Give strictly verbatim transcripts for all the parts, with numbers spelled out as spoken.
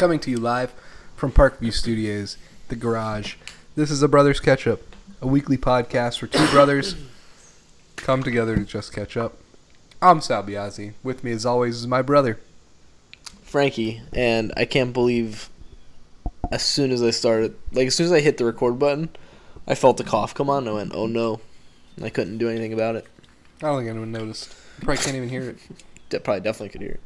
Coming to you live from Parkview Studios, The Garage. This is a Brothers Ketchup, a weekly podcast where two brothers come together to just catch up. I'm Sal Biazzi. With me, as always, is my brother, Frankie. And I can't believe as soon as I started, like as soon as I hit the record button, I felt the cough come on and I went, oh no. And I couldn't do anything about it. I don't think anyone noticed. You probably can't even hear it. De- probably definitely could hear it.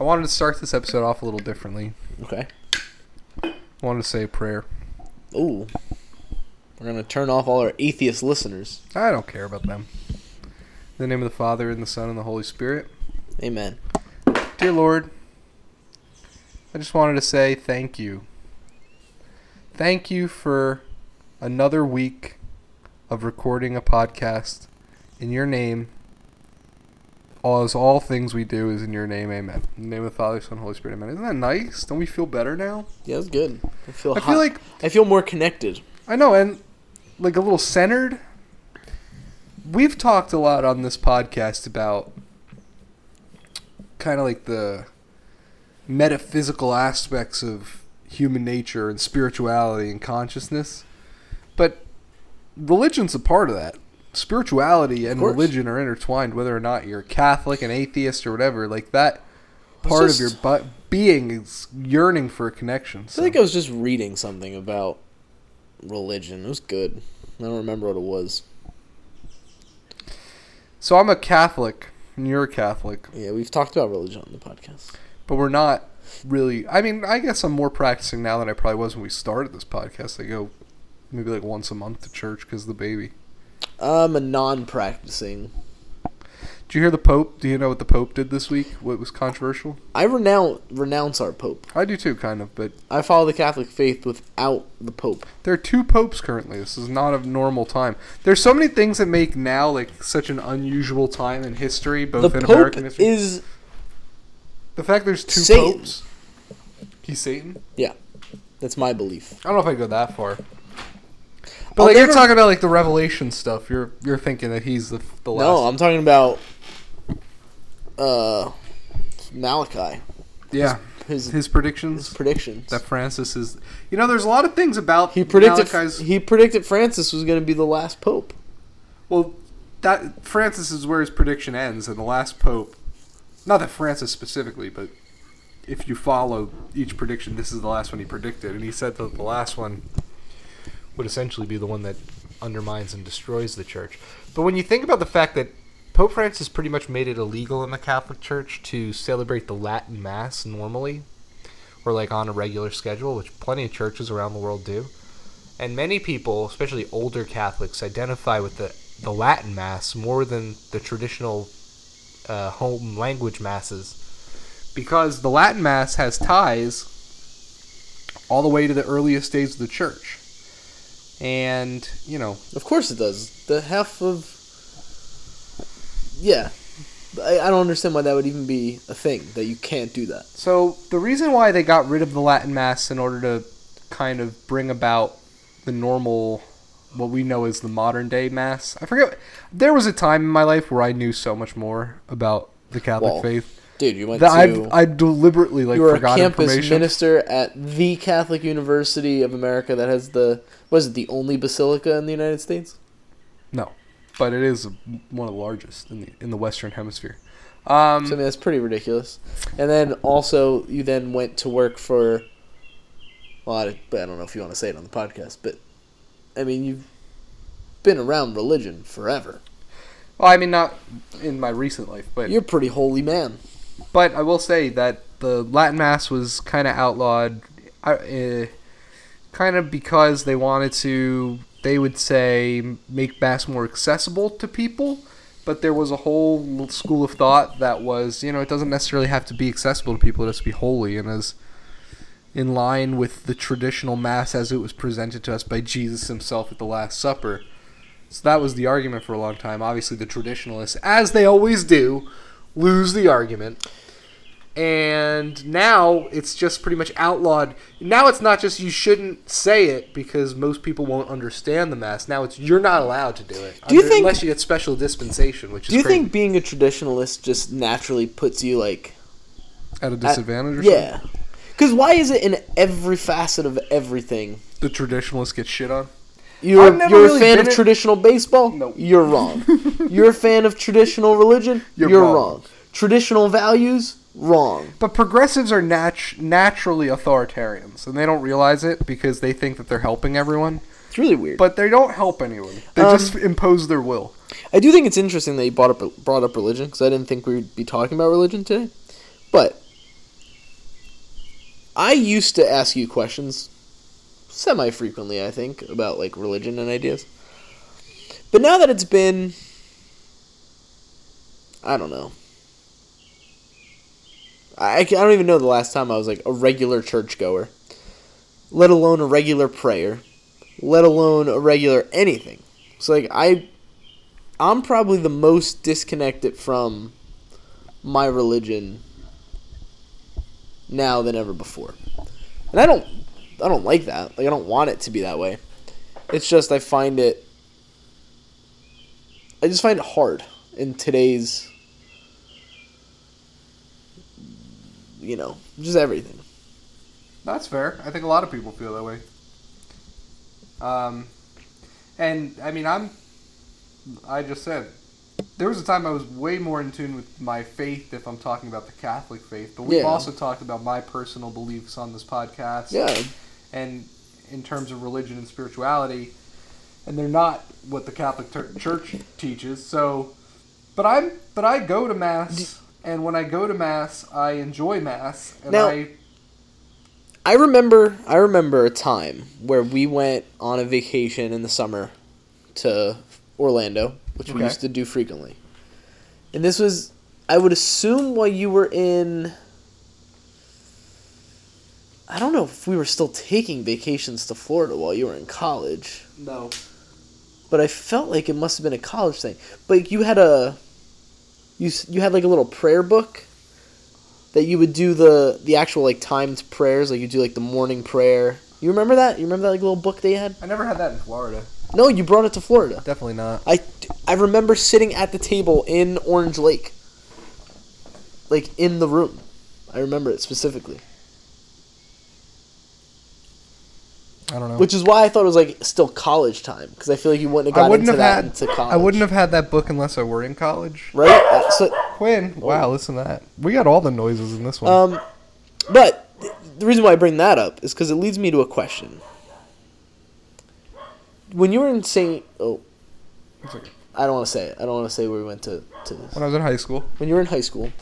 I wanted to start this episode off a little differently. Okay. I wanted to say a prayer. Ooh. We're going to turn off all our atheist listeners. I don't care about them. In the name of the Father, and the Son, and the Holy Spirit. Amen. Dear Lord, I just wanted to say thank you. Thank you for another week of recording a podcast in your name. All, as all things we do is in your name, amen. In the name of the Father, Son, Holy Spirit, amen. Isn't that nice? Don't we feel better now? Yeah, that's good. I feel, I hot. feel like I feel more connected. I know, and like a little centered. We've talked a lot on this podcast about kind of like the metaphysical aspects of human nature and spirituality and consciousness, but religion's a part of that. Spirituality and religion are intertwined, whether or not you're Catholic, an atheist, or whatever. Like, that part just, of your bu- being is yearning for a connection. So. I think I was just reading something about religion. It was good. I don't remember what it was. So I'm a Catholic, and you're a Catholic. Yeah, we've talked about religion on the podcast. But we're not really... I mean, I guess I'm more practicing now than I probably was when we started this podcast. I go maybe like once a month to church because of the baby. I'm a non-practicing. Did you hear the Pope? Do you know what the Pope did this week? What was controversial? I renounce, renounce our Pope. I do too, kind of, but... I follow the Catholic faith without the Pope. There are two Popes currently. This is not a normal time. There's so many things that make now, like, such an unusual time in history, both in American history. The Pope is... The fact there's two Satan. Popes. He's Satan? Yeah. That's my belief. I don't know if I go that far. But like, you're talking about like the Revelation stuff. You're you're thinking that he's the the last. No, I'm talking about uh, Malachi. Yeah, his, his, his predictions. His predictions that Francis is. You know, there's a lot of things about he predicted. Malachi's... He predicted Francis was going to be the last pope. Well, that Francis is where his prediction ends, and the last pope. Not that Francis specifically, but if you follow each prediction, this is the last one he predicted, and he said that the last one would essentially be the one that undermines and destroys the church. But when you think about the fact that Pope Francis pretty much made it illegal in the Catholic Church to celebrate the Latin Mass normally, or like on a regular schedule, which plenty of churches around the world do, and many people, especially older Catholics, identify with the, the Latin Mass more than the traditional uh, home language masses, because the Latin Mass has ties all the way to the earliest days of the church. And, you know... Of course it does. The half of... Yeah. I, I don't understand why that would even be a thing, that you can't do that. So, the reason why they got rid of the Latin Mass in order to kind of bring about the normal, what we know as the modern-day Mass... I forget... There was a time in my life where I knew so much more about the Catholic well, faith. Dude, you went that to... I, I deliberately, like, forgot information. You were a campus minister at the Catholic University of America that has the... Was it the only basilica in the United States? No, but it is one of the largest in the in the Western Hemisphere. Um, so I mean, that's pretty ridiculous. And then also, you then went to work for. Well, I, I don't know if you want to say it on the podcast, but I mean, you've been around religion forever. Well, I mean, not in my recent life, but you're a pretty holy man. But I will say that the Latin Mass was kind of outlawed. I, uh, Kind of because they wanted to, they would say, make Mass more accessible to people, but there was a whole school of thought that was, you know, it doesn't necessarily have to be accessible to people, it has to be holy, and is in line with the traditional Mass as it was presented to us by Jesus himself at the Last Supper. So that was the argument for a long time. Obviously the traditionalists, as they always do, lose the argument. And now it's just pretty much outlawed. Now it's not just you shouldn't say it because most people won't understand the Mass. Now it's you're not allowed to do it do you under, think, unless you get special dispensation, which is crazy. Do you think being a traditionalist just naturally puts you like... At a disadvantage at, or something? Yeah. Because why is it in every facet of everything? The traditionalists get shit on. You're, you're really a fan of it. Traditional baseball? No. You're wrong. You're a fan of traditional religion? You're, you're wrong. wrong. Traditional values? Wrong. But progressives are natu- naturally authoritarians, and they don't realize it because they think that they're helping everyone. It's really weird. But they don't help anyone. They um, just impose their will. I do think it's interesting that you brought up, brought up religion, because I didn't think we would be talking about religion today. But I used to ask you questions semi-frequently, I think, about like religion and ideas. But now that it's been, I don't know. I, I don't even know the last time I was like a regular churchgoer, let alone a regular prayer, let alone a regular anything. So like I, I'm probably the most disconnected from my religion now than ever before, and I don't, I don't like that. Like I don't want it to be that way. It's just I find it, I just find it hard in today's, you know, just everything. That's fair. I think a lot of people feel that way. Um, and I mean, I'm, I just said, there was a time I was way more in tune with my faith if I'm talking about the Catholic faith, but we've yeah. also talked about my personal beliefs on this podcast. Yeah. And in terms of religion and spirituality, and they're not what the Catholic ter- Church teaches. So, but I'm, but I go to Mass, and when I go to Mass, I enjoy Mass, and now, I I remember I remember a time where we went on a vacation in the summer to Orlando, which okay. we used to do frequently. And this was, I would assume, while you were in, I don't know if we were still taking vacations to Florida while you were in college. No. But I felt like it must have been a college thing. But you had a, you you had like a little prayer book that you would do the, the actual, like, timed prayers. Like, you do, like, the morning prayer. You remember that? You remember that, like, little book they had? I never had that in Florida. No, you brought it to Florida. Definitely not. I, I remember sitting at the table in Orange Lake. Like, in the room. I remember it specifically. I don't know. Which is why I thought it was, like, still college time. Because I feel like you wouldn't have gotten into that had, into college. I wouldn't have had that book unless I were in college. Right? Uh, so, Quinn. Oh. Wow, listen to that. We got all the noises in this one. Um, But the reason why I bring that up is because it leads me to a question. When you were in Saint Oh. I don't want to say it. I don't want to say where we went to, to this. When I was in high school. When you were in high school.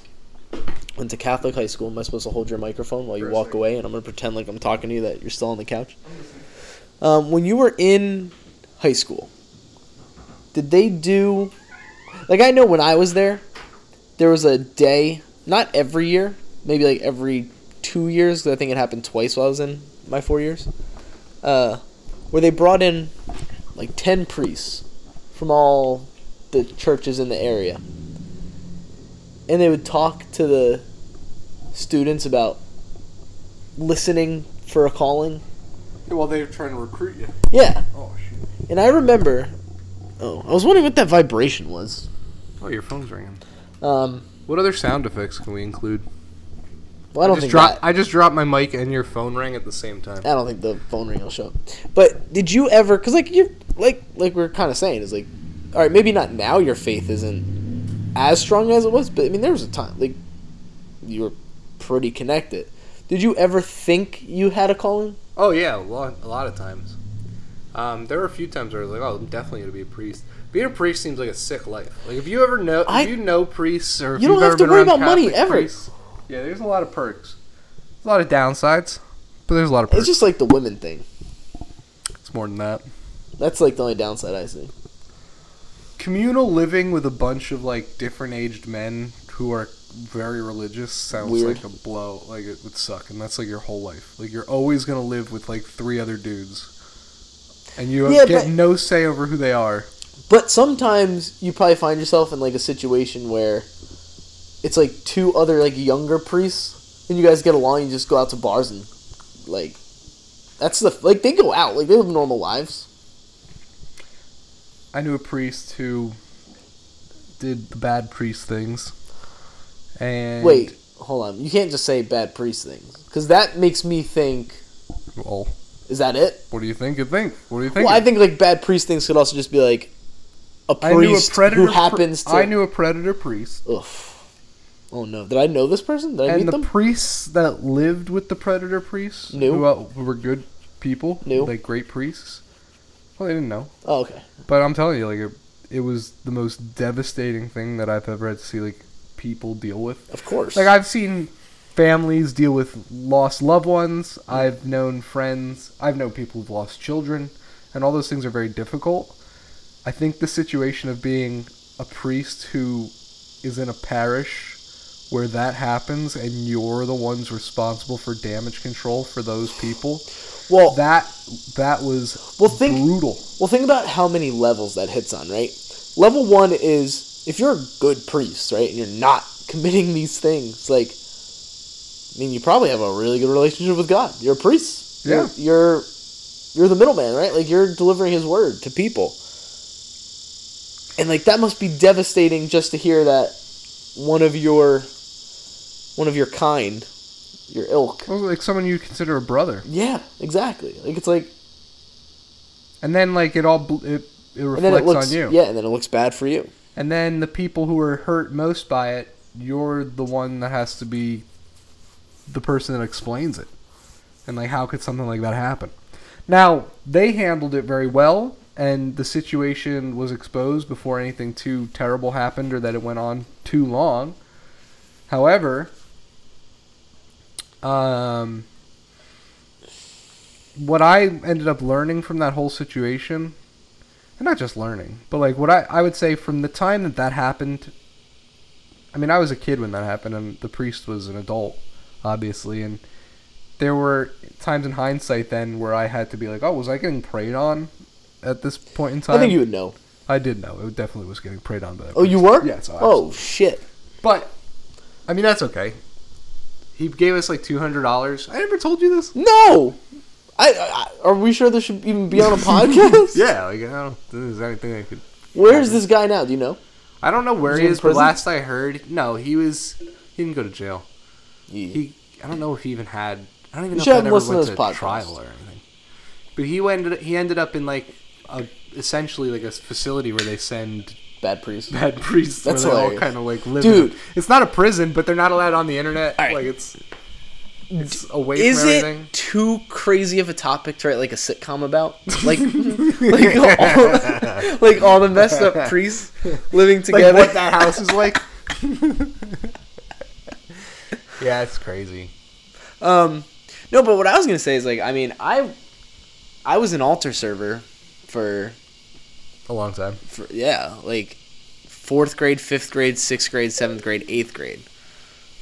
Went to Catholic high school. Am I supposed to hold your microphone while you walk away? And I'm going to pretend like I'm talking to you, that you're still on the couch. Um, when you were in high school, did they do... Like, I know when I was there, there was a day, not every year, maybe like every two years, because I think it happened twice while I was in my four years, uh, where they brought in like ten priests from all the churches in the area. And they would talk to the students about listening for a calling. Well, they were trying to recruit you. Yeah. Oh, shit. And I remember... Oh, I was wondering what that vibration was. Oh, your phone's ringing. Um, what other sound effects can we include? Well, I don't I think dropped, that... I just dropped my mic and your phone rang at the same time. I don't think the phone ring will show up. But did you ever... Because, like, you like like we we're kind of saying, is like... All right, maybe not now your faith isn't as strong as it was, but I mean, there was a time like you were pretty connected. Did you ever think you had a calling? Oh yeah, a lot, a lot of times. Um, there were a few times where I was like, "Oh, I'm definitely gonna be a priest." Being a priest seems like a sick life. Like if you ever know, if I, you know priests, or if you don't have to worry about Catholic money ever. Priests, yeah, there's a lot of perks, there's a lot of downsides, but there's a lot of perks. It's just like the women thing. It's more than that. That's like the only downside I see. Communal living with a bunch of, like, different aged men who are very religious sounds weird. Like a blow. Like, it would suck. And that's, like, your whole life. Like, you're always going to live with, like, three other dudes. And you yeah, get but, no say over who they are. But sometimes you probably find yourself in, like, a situation where it's, like, two other, like, younger priests. And you guys get along and you just go out to bars and, like, that's the... Like, they go out. Like, they live normal lives. I knew a priest who did the bad priest things. And Wait, hold on. You can't just say bad priest things, because that makes me think. Well, is that it? What do you think? You think? What do you think? Well, I think like bad priest things could also just be like a priest a predator who happens pre- to. I knew a predator priest. Ugh. Oh no! Did I know this person? Did I and meet the them? Priests that lived with the predator priests knew who, uh, who were good people, knew like great priests. Well, they didn't know. Oh, okay. But I'm telling you, like it, it was the most devastating thing that I've ever had to see like people deal with. Of course. Like I've seen families deal with lost loved ones. I've known friends. I've known people who've lost children, and all those things are very difficult. I think the situation of being a priest who is in a parish where that happens and you're the ones responsible for damage control for those people. Well, that that was well, think, brutal. Well, think about how many levels that hits on, right? Level one is if you're a good priest, right, and you're not committing these things, like, I mean, you probably have a really good relationship with God. You're a priest. Yeah. You're, you're, you're the middleman, right? Like, you're delivering his word to people. And, like, that must be devastating just to hear that one of your... One of your kind, your ilk. Well, like someone you consider a brother. Yeah, exactly. Like it's like, and then like it all bl- it it reflects it looks, on you. Yeah, and then it looks bad for you. And then the people who are hurt most by it, you're the one that has to be the person that explains it. And like, how could something like that happen? Now they handled it very well, and the situation was exposed before anything too terrible happened or that it went on too long. However. Um, what I ended up learning from that whole situation, and not just learning, but like what I, I would say from the time that that happened, I mean, I was a kid when that happened, and the priest was an adult, obviously, and there were times in hindsight then where I had to be like, oh, was I getting preyed on at this point in time? I think you would know. I did know. It definitely was getting preyed on by that priest. Oh, you were? Yeah. So oh, shit. But, I mean, that's okay. He gave us like two hundred dollars. I never told you this. No, I, I are we sure this should even be on a podcast? Yeah, like I don't. If there's anything I could. Where is this guy now? Do you know? I don't know where is he, he is. But last I heard, no, he was. He didn't go to jail. Yeah. He. I don't know if he even had. I don't even you know if that ever went to, to trial or anything. But he went. He ended up in like a, essentially like a facility where they send. Bad priests. Bad priests. That's where all kind of like living. Dude, in. It's not a prison, but they're not allowed on the internet. Right. Like it's, it's away Is from everything. Is it too crazy of a topic to write like a sitcom about? Like, like, all, like all the messed up priests living together. Like what that house is like. Yeah, it's crazy. Um, no, but what I was gonna say is like, I mean, I, I was an altar server for. A long time. For, yeah, like fourth grade, fifth grade, sixth grade, seventh grade, eighth grade.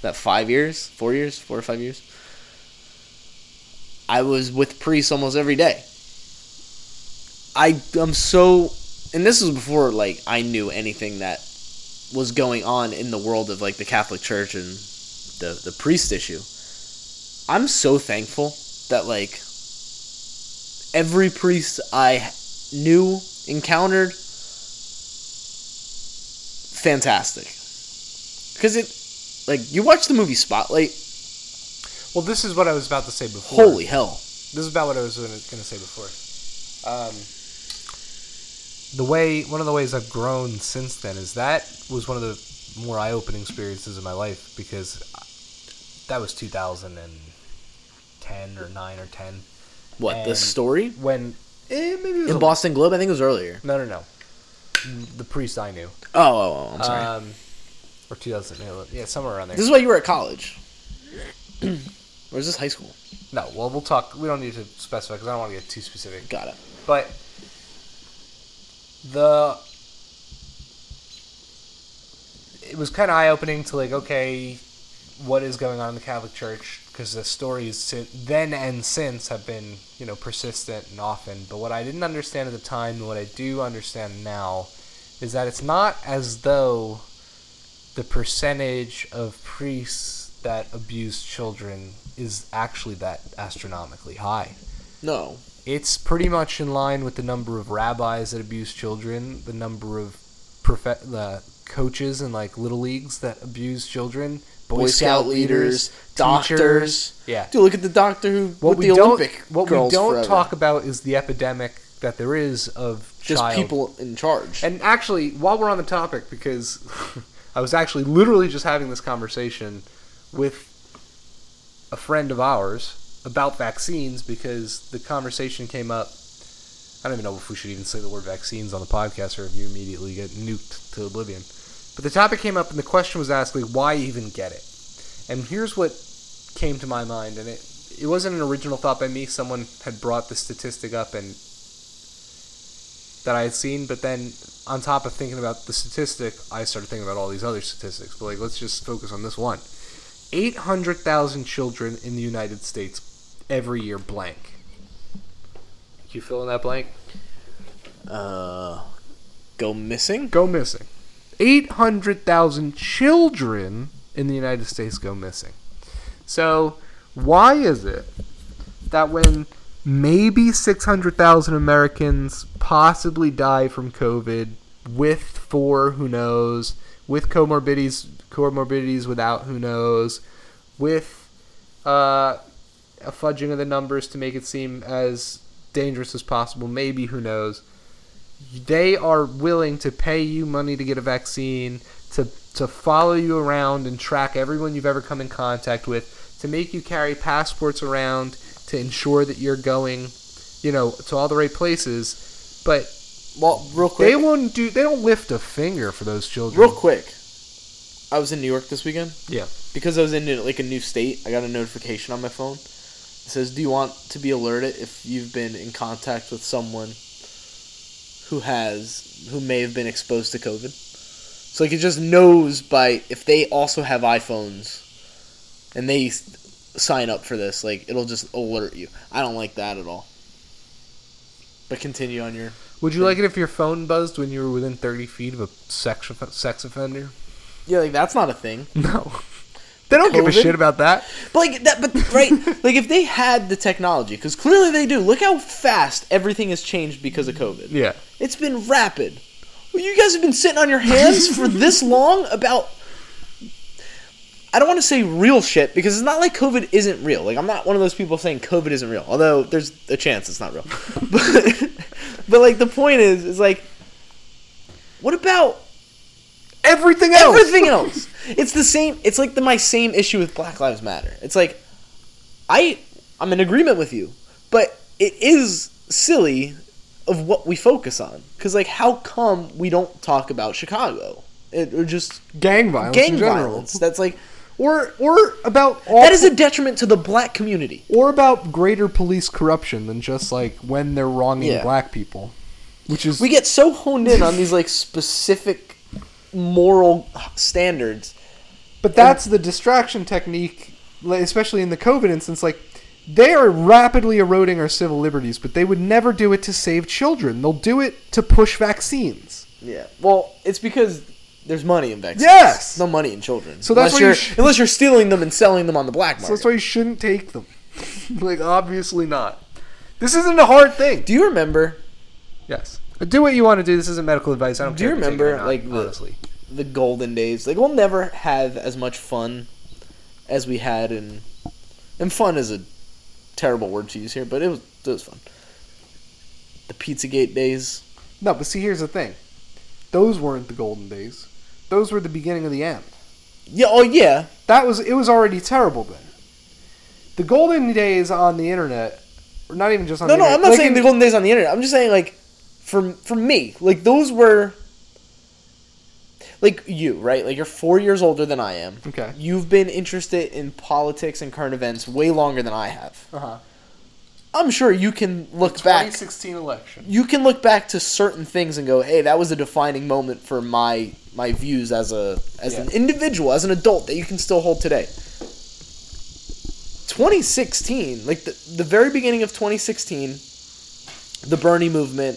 That five years, four years, four or five years. I was with priests almost every day. I, I'm so... And this was before, like, I knew anything that was going on in the world of, like, the Catholic Church and the, the priest issue. I'm so thankful that, like, every priest I knew... encountered fantastic because it like you watch the movie Spotlight. Well, this is what I was about to say before. Holy hell, this is about what I was going to say before. Um, the way one of the ways I've grown since then is that was one of the more eye-opening experiences of my life because that was two thousand ten or nine or ten. What and the story when. Eh, maybe it was in Boston little... Globe, I think it was earlier. No, no, no. The priest I knew. Oh, oh, oh I'm sorry. Um, or two thousand, yeah, somewhere around there. This is why you were at college. Or is this high school? No, well, we'll talk. We don't need to specify because I don't want to get too specific. Got it. But the it was kind of eye opening to like, okay, what is going on in the Catholic Church? Because the stories then and since have been, you know, persistent and often. But what I didn't understand at the time and what I do understand now is that it's not as though the percentage of priests that abuse children is actually that astronomically high. No. It's pretty much in line with the number of rabbis that abuse children, the number of prof- the coaches in, like, little leagues that abuse children, Boy Scout leaders, doctors. Yeah. Dude, look at the doctor who what with we the don't, Olympic What girls we don't forever. talk about is the epidemic that there is of just child. people in charge. And actually, while we're on the topic, because I was actually literally just having this conversation with a friend of ours about vaccines, because the conversation came up. I don't even know if we should even say the word vaccines on the podcast, or if you immediately get nuked to oblivion. But the topic came up, and the question was asked, like, why even get it? And here's what came to my mind, and it it wasn't an original thought by me. Someone had brought the statistic up and that I had seen, but then on top of thinking about the statistic, I started thinking about all these other statistics. But, like, let's just focus on this one. eight hundred thousand children in the United States every year blank. You fill in that blank? Uh, go missing? Go missing. eight hundred thousand children in the United States go missing. So why is it that when maybe six hundred thousand Americans possibly die from COVID, with four, who knows, with comorbidities, comorbidities without, who knows, with uh, a fudging of the numbers to make it seem as dangerous as possible, maybe, who knows, they are willing to pay you money to get a vaccine, to to follow you around and track everyone you've ever come in contact with, to make you carry passports around to ensure that you're going, you know, to all the right places. But well, real quick, they won't do. They don't lift a finger for those children. Real quick, I was in New York this weekend. Yeah, because I was in like a new state, I got a notification on my phone. It says, "Do you want to be alerted if you've been in contact with someone who has who may have been exposed to COVID?" So, like, it just knows by if they also have iPhones and they sign up for this, like, it'll just alert you. I don't like that at all. But continue on your. Would you thing. like it if your phone buzzed when you were within thirty feet of a sex sex offender? Yeah, like, that's not a thing. No, they don't COVID. give a shit about that. But like that, but right, like if they had the technology, because clearly they do. Look how fast everything has changed because of COVID. Yeah, it's been rapid. Well, you guys have been sitting on your hands for this long about. I don't want to say real shit, because it's not like COVID isn't real. Like, I'm not one of those people saying COVID isn't real, although there's a chance it's not real. But, but like, the point is, is like, what about everything else? Everything else. It's the same. It's like the, my same issue with Black Lives Matter. It's like, I, I'm in agreement with you, but it is silly of what we focus on. Because, like, how come we don't talk about Chicago? It, or just gang violence gang in general. Violence. That's like... Or or about all that is a detriment to the black community. Or about greater police corruption than just like when they're wronging yeah. black people, which is we get so honed in on these like specific moral standards. But that's and, the distraction technique, especially in the COVID instance. Like, they are rapidly eroding our civil liberties, but they would never do it to save children. They'll do it to push vaccines. Yeah. Well, it's because there's money in vaccines. Yes. No money in children. So that's unless, why you're, you sh- unless you're stealing them and selling them on the black market. So that's why you shouldn't take them. Like, obviously not. This isn't a hard thing. Do you remember? Yes. Do what you want to do. This isn't medical advice. I don't do care. Do you remember, not, like, honestly, the, the golden days? Like, we'll never have as much fun as we had in. And fun is a terrible word to use here, but it was, it was fun. The Pizzagate days. No, but see, here's the thing. Those weren't the golden days. Those were the beginning of the end. Yeah, oh yeah. That was it was already terrible then. The golden days on the internet, or not even just on no, the no, internet. No, no, I'm not like saying in, the golden days on the internet. I'm just saying, like, for for me, like, those were like you, right? Like, you're four years older than I am. Okay. You've been interested in politics and current events way longer than I have. Uh-huh. I'm sure you can look back. twenty sixteen election. You can look back to certain things and go, "Hey, that was a defining moment for my my views as a as yeah. an individual, as an adult that you can still hold today." twenty sixteen, like the the very beginning of twenty sixteen, the Bernie movement,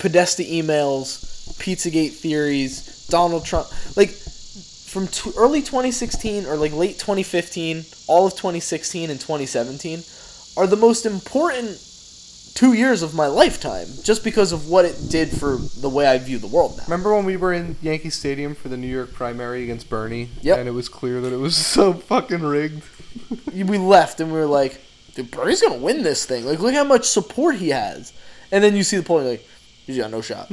Podesta emails, Pizzagate theories, Donald Trump, like from t- early twenty sixteen or like late twenty fifteen, all of twenty sixteen and twenty seventeen. Are the most important two years of my lifetime just because of what it did for the way I view the world now. Remember when we were in Yankee Stadium for the New York primary against Bernie? Yep. And it was clear that it was so fucking rigged. We left and we were like, dude, Bernie's going to win this thing. Like, look how much support he has. And then you see the polling, like, he's got no shot.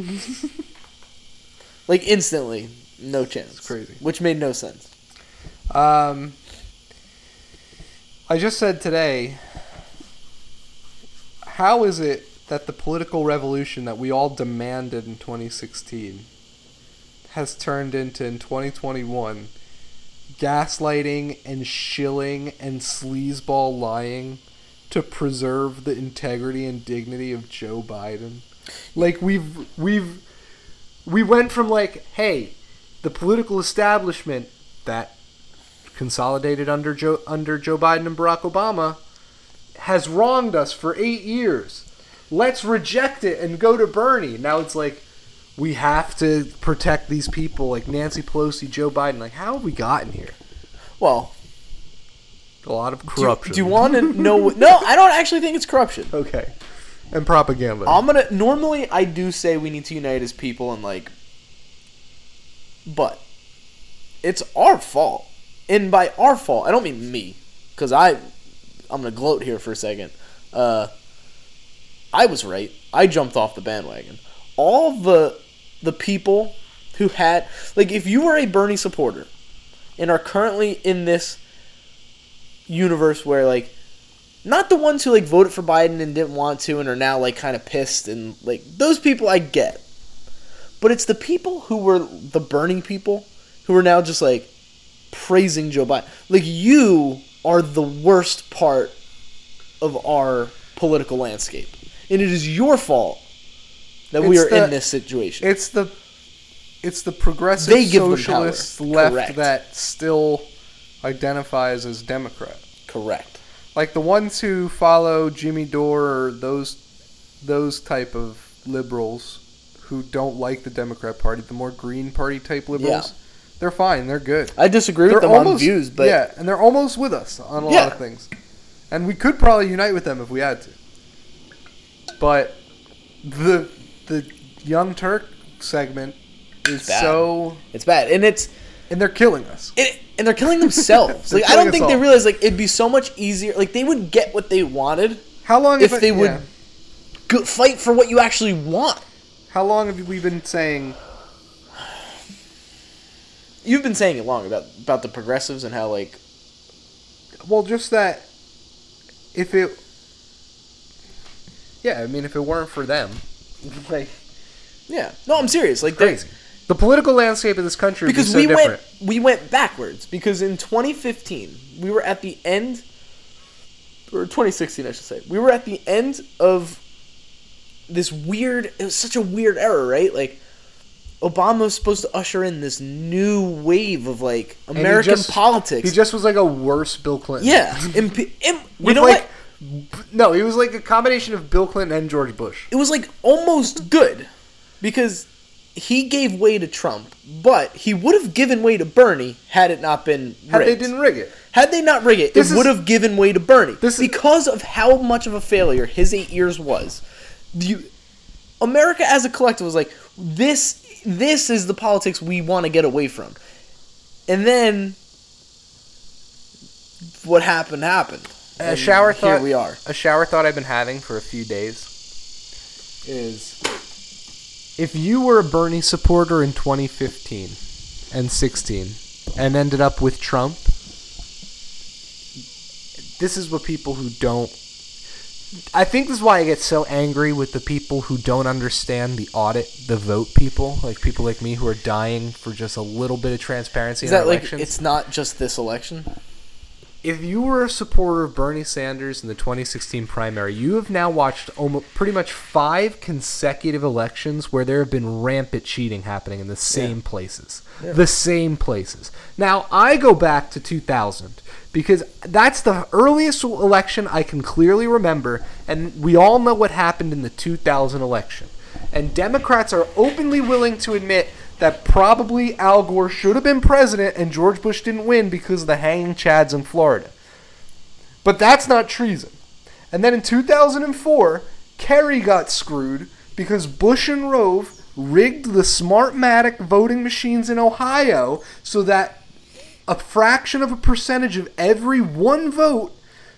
Like, instantly, no chance. It's crazy. Which made no sense. Um, I just said today, how is it that the political revolution that we all demanded in twenty sixteen has turned into, in twenty twenty-one, gaslighting and shilling and sleazeball lying to preserve the integrity and dignity of Joe Biden? Like, we've, we've, we went from, like, hey, the political establishment that consolidated under Joe, under Joe Biden and Barack Obama has wronged us for eight years. Let's reject it and go to Bernie. Now it's like, we have to protect these people, like Nancy Pelosi, Joe Biden. Like, how have we gotten here? Well, a lot of corruption. Do, do you want to know? No, I don't actually think it's corruption. Okay. And propaganda. I'm gonna normally I do say we need to unite as people and like, but it's our fault. And by our fault, I don't mean me, because I I'm gonna gloat here for a second. Uh, I was right. I jumped off the bandwagon. All the the people who had like, if you were a Bernie supporter and are currently in this universe where like. Not the ones who, like, voted for Biden and didn't want to and are now, like, kind of pissed. And, like, those people I get. But it's the people who were the Bernie people who are now just, like, praising Joe Biden. Like, you are the worst part of our political landscape. And it is your fault that it's we are the, in this situation. It's the it's the progressive they give socialist left Correct. That still identifies as Democrat. Correct. Like, the ones who follow Jimmy Dore or those those type of liberals who don't like the Democrat Party, the more Green Party type liberals, yeah. They're fine. They're good. I disagree they're with them almost, on views, but... Yeah, and they're almost with us on a yeah. lot of things. And we could probably unite with them if we had to. But the the Young Turk segment is it's so... It's bad, and it's... And they're killing us. It, and they're killing themselves. They're like killing I don't think all. They realize like it'd be so much easier. Like they would get what they wanted. How long if, if it, they yeah. would go, fight for what you actually want? How long have we been saying? You've been saying it long about about the progressives and how like. Well, just that. If it. Yeah, I mean, if it weren't for them, like. Yeah. No, I'm serious. Like crazy. The political landscape of this country would be so we different. Because we went backwards. Because in twenty fifteen, we were at the end... Or twenty sixteen, I should say. We were at the end of this weird... It was such a weird era, right? Like, Obama was supposed to usher in this new wave of, like, American he just, politics. He just was, like, a worse Bill Clinton. Yeah. Imp- imp- you With know like, what? No, it was, like, a combination of Bill Clinton and George Bush. It was, like, almost good. Because... He gave way to Trump, but he would have given way to Bernie had it not been rigged. Had they didn't rig it. Had they not rigged it, this it would have given way to Bernie. This because is, of how much of a failure his eight years was, you, America as a collective was like, this This is the politics we want to get away from. And then what happened happened. A shower here thought, we are. A shower thought I've been having for a few days is... If you were a Bernie supporter in twenty fifteen and sixteen and ended up with Trump, this is what people who don't... I think this is why I get so angry with the people who don't understand the audit, the vote people, like people like me who are dying for just a little bit of transparency in elections. Is that like, it's not just this election? If you were a supporter of Bernie Sanders in the twenty sixteen primary, you have now watched almost, pretty much five consecutive elections where there have been rampant cheating happening in the same yeah. places. Yeah. The same places. Now, I go back to two thousand because that's the earliest election I can clearly remember, and we all know what happened in the two thousand election. And Democrats are openly willing to admit that probably Al Gore should have been president and George Bush didn't win because of the hanging chads in Florida. But that's not treason. And then in two thousand four, Kerry got screwed because Bush and Rove rigged the Smartmatic voting machines in Ohio so that a fraction of a percentage of every one vote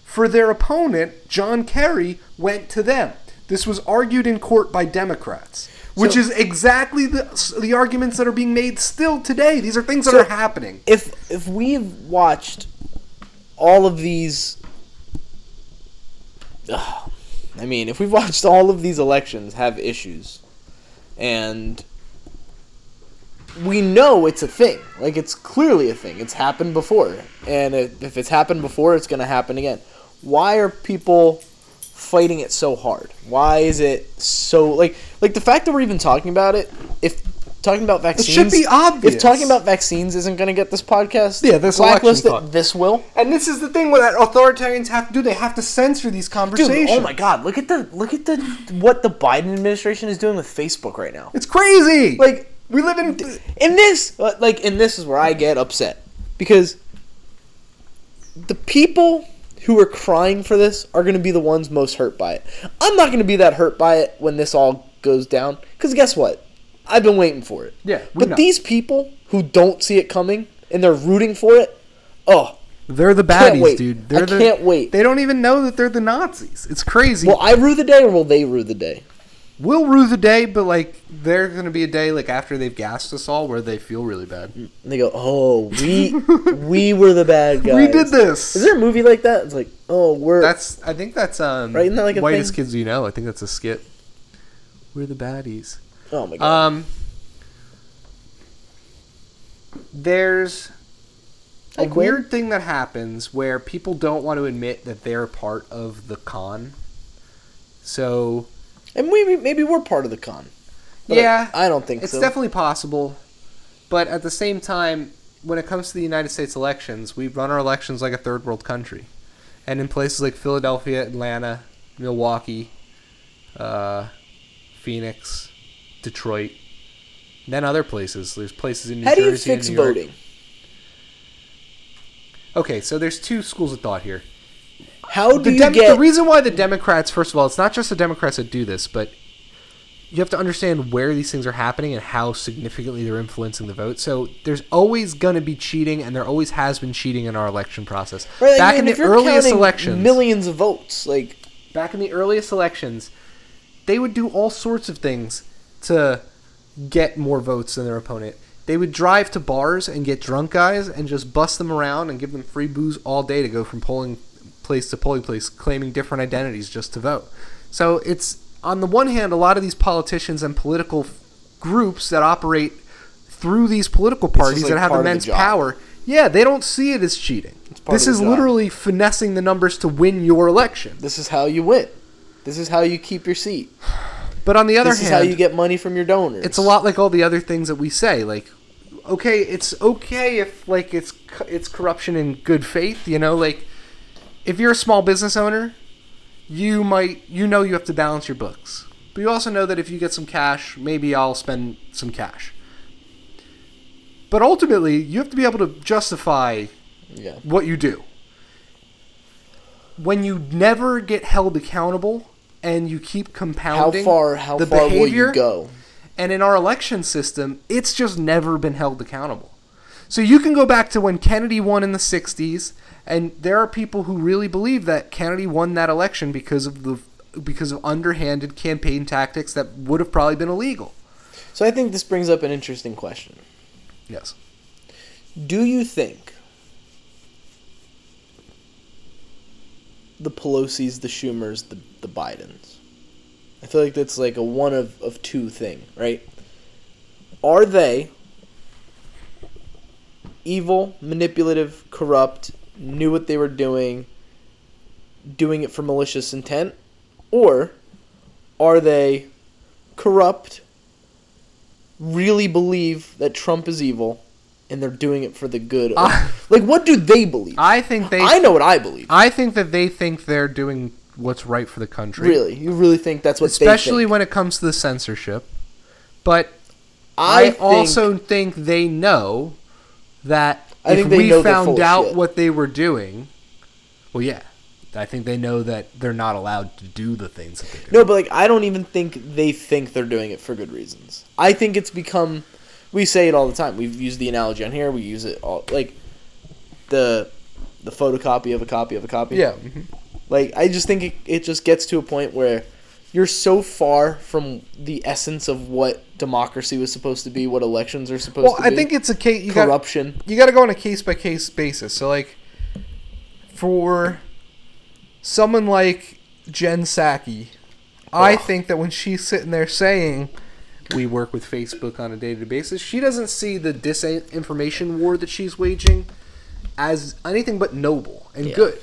for their opponent, John Kerry, went to them. This was argued in court by Democrats, which so, is exactly the the arguments that are being made still today. These are things that so are happening. If if we've watched all of these, ugh, I mean, if we've watched all of these elections have issues, and we know it's a thing. Like, it's clearly a thing. It's happened before. And if it's happened before, it's going to happen again. Why are people fighting it so hard? Why is it so... Like, like the fact that we're even talking about it, if talking about vaccines... It should be obvious. If talking about vaccines isn't going to get this podcast... Yeah, this blacklisted, election this will. And this is the thing that authoritarians have to do. They have to censor these conversations. Dude, oh my God. Look at the... Look at the... What the Biden administration is doing with Facebook right now. It's crazy! Like... We live in in this like and this is where I get upset, because the people who are crying for this are going to be the ones most hurt by it. I'm not going to be that hurt by it when this all goes down, because guess what? I've been waiting for it. Yeah, but know. These people who don't see it coming and they're rooting for it, oh, they're the baddies, dude. They're I the, can't wait. They don't even know that they're the Nazis. It's crazy. Will I rue the day, or will they rue the day? We'll rue the day, but, like, there's going to be a day, like, after they've gassed us all where they feel really bad. And they go, oh, we we were the bad guys. We did this. Is there a movie like that? It's like, oh, we're... That's I think that's um, right? Isn't that like a Whitest thing? Kids You Know. I think that's a skit. We're the baddies. Oh, my God. Um, there's a like weird when? thing that happens where people don't want to admit that they're part of the con. So... And we, maybe we're part of the con. But yeah. I, I don't think it's so. It's definitely possible. But at the same time, when it comes to the United States elections, we run our elections like a third world country. And in places like Philadelphia, Atlanta, Milwaukee, uh, Phoenix, Detroit, and then other places. There's places in New How Jersey and New York. How do you fix voting? Okay, so there's two schools of thought here. How do the, Dem- you get- the reason why the Democrats, first of all, it's not just the Democrats that do this, but you have to understand where these things are happening and how significantly they're influencing the vote. So there's always going to be cheating, and there always has been cheating in our election process. Right, back I mean, in the earliest elections, millions of votes, like back in the earliest elections, they would do all sorts of things to get more votes than their opponent. They would drive to bars and get drunk guys and just bust them around and give them free booze all day to go from polling place to polling place, claiming different identities just to vote. So it's, on the one hand, a lot of these politicians and political f- groups that operate through these political parties like that have immense power, yeah, they don't see it as cheating. This is literally finessing the numbers to win your election. This is how you win. This is how you keep your seat. But on the other hand, this is how you get money from your donors. It's a lot like all the other things that we say, like, okay, it's okay if, like, it's it's corruption in good faith, you know, like, if you're a small business owner, you might you know you have to balance your books. But you also know that if you get some cash, maybe I'll spend some cash. But ultimately, you have to be able to justify yeah. what you do. When you never get held accountable and you keep compounding how far, how the far behavior, will you go? And in our election system, it's just never been held accountable. So you can go back to when Kennedy won in the sixties, and there are people who really believe that Kennedy won that election because of the because of underhanded campaign tactics that would have probably been illegal. So I think this brings up an interesting question. Yes. Do you think the Pelosi's, the Schumer's, the, the Bidens, I feel like that's like a one of, of two thing, right? Are they evil, manipulative, corrupt, knew what they were doing, doing it for malicious intent? Or are they corrupt, really believe that Trump is evil, and they're doing it for the good of uh, like, what do they believe? I think they I know what I believe. I think that they think they're doing what's right for the country. Really? You really think that's what Especially they think? Especially when it comes to the censorship. But I, I think, also think they know that I if we found out shit. what they were doing, well, yeah, I think they know that they're not allowed to do the things that they do. No, but like I don't even think they think they're doing it for good reasons. I think it's become, we say it all the time. We've used the analogy on here. We use it all, like the the photocopy of a copy of a copy. Yeah. Mm-hmm. Like I just think it, it just gets to a point where you're so far from the essence of what democracy was supposed to be, what elections are supposed well, to be. Well, I think it's a case you corruption. Gotta, you got to go on a case by case basis. So like for someone like Jen Psaki, oh. I think that when she's sitting there saying we work with Facebook on a day to day basis, she doesn't see the disinformation war that she's waging as anything but noble and yeah. good.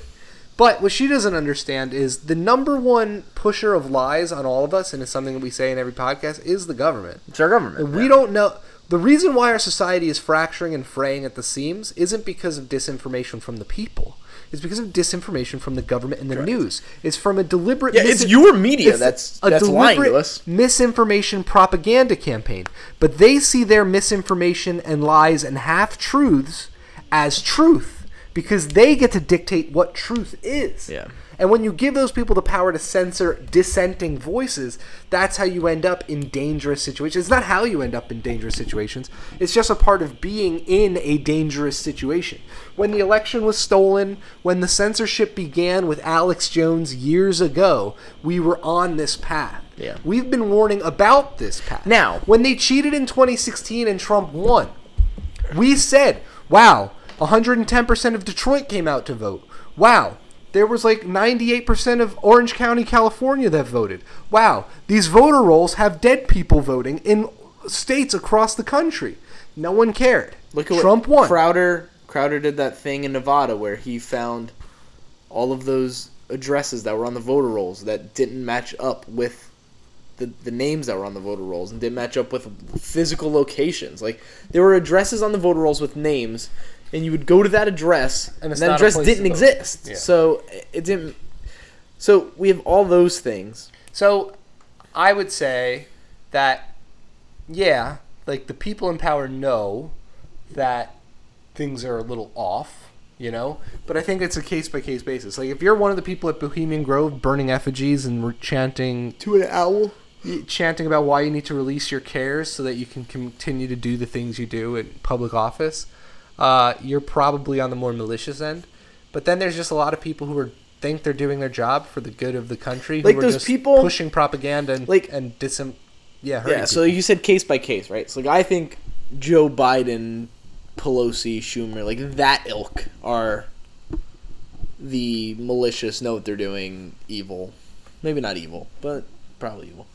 But what she doesn't understand is the number one pusher of lies on all of us, and it's something that we say in every podcast, is the government. It's our government. And we yeah. don't know. The reason why our society is fracturing and fraying at the seams isn't because of disinformation from the people. It's because of disinformation from the government and the Correct. news. It's from a deliberate... Yeah, mis- it's your media it's that's, that's lying to us. A deliberate misinformation propaganda campaign. But they see their misinformation and lies and half-truths as truth. Because they get to dictate what truth is. Yeah. And when you give those people the power to censor dissenting voices, that's how you end up in dangerous situations. It's not how you end up in dangerous situations. It's just a part of being in a dangerous situation. When the election was stolen, when the censorship began with Alex Jones years ago, we were on this path. Yeah. We've been warning about this path. Now, when they cheated in twenty sixteen and Trump won, we said, wow, one hundred ten percent of Detroit came out to vote. Wow. There was like ninety-eight percent of Orange County, California that voted. Wow. These voter rolls have dead people voting in states across the country. No one cared. Look at Trump what won. Crowder, Crowder did that thing in Nevada where he found all of those addresses that were on the voter rolls that didn't match up with the, the names that were on the voter rolls and didn't match up with physical locations. Like there were addresses on the voter rolls with names. And you would go to that address, and, and that address didn't exist. Yeah. So it didn't. So we have all those things. So I would say that, yeah, like the people in power know that things are a little off, you know? But I think it's a case-by-case basis. Like if you're one of the people at Bohemian Grove burning effigies and chanting... To an owl? Chanting about why you need to release your cares so that you can continue to do the things you do in public office... Uh, you're probably on the more malicious end. But then there's just a lot of people who are, think they're doing their job for the good of the country, who like are those just people, pushing propaganda and, like, and disin... Yeah, hurting yeah, so people. You said case by case, right? So like, I think Joe Biden, Pelosi, Schumer, like that ilk are the malicious, know what they're doing, evil. Maybe not evil, but probably evil.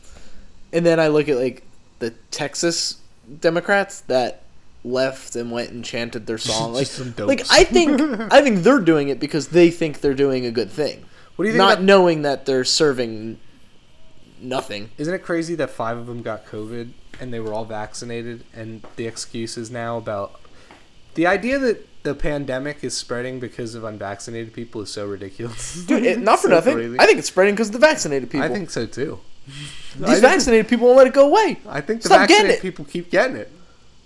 And then I look at like the Texas Democrats that... left and went and chanted their song like, like I think I think they're doing it because they think they're doing a good thing. What do you think? Not about, knowing that they're serving nothing. Isn't it crazy that five of them got COVID and they were all vaccinated? And the excuse is now about the idea that the pandemic is spreading because of unvaccinated people is so ridiculous, dude. It, not for so nothing. Crazy. I think it's spreading because of the vaccinated people. I think so too. These I vaccinated people won't let it go away. I think the Stop vaccinated people keep getting it.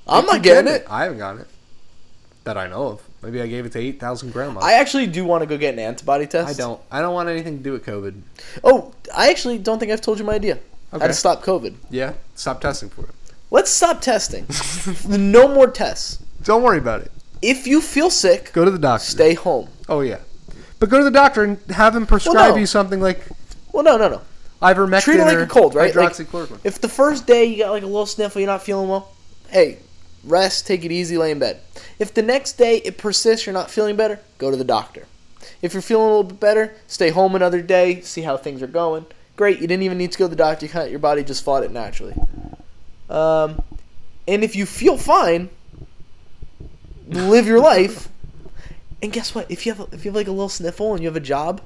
I'm not getting it. it. I haven't gotten it. That I know of. Maybe I gave it to eight thousand grandmas. I actually do want to go get an antibody test. I don't. I don't want anything to do with COVID. Oh, I actually don't think I've told you my idea. Okay. How to stop COVID. Yeah. Stop testing for it. Let's stop testing. No more tests. Don't worry about it. If you feel sick, go to the doctor. Stay home. Oh, yeah. But go to the doctor and have him prescribe well, no. you something like... Well, no, no, no. Ivermectin. Treat it like a cold, right? Hydroxychloroquine. Like, if the first day you got like a little sniffle, you're not feeling well, hey... rest, take it easy, lay in bed. If the next day it persists, you're not feeling better, go to the doctor. If you're feeling a little bit better, stay home another day, see how things are going. Great, you didn't even need to go to the doctor. Your body just fought it naturally. Um, and if you feel fine, live your life. And guess what? If you have if you have like a little sniffle and you have a job,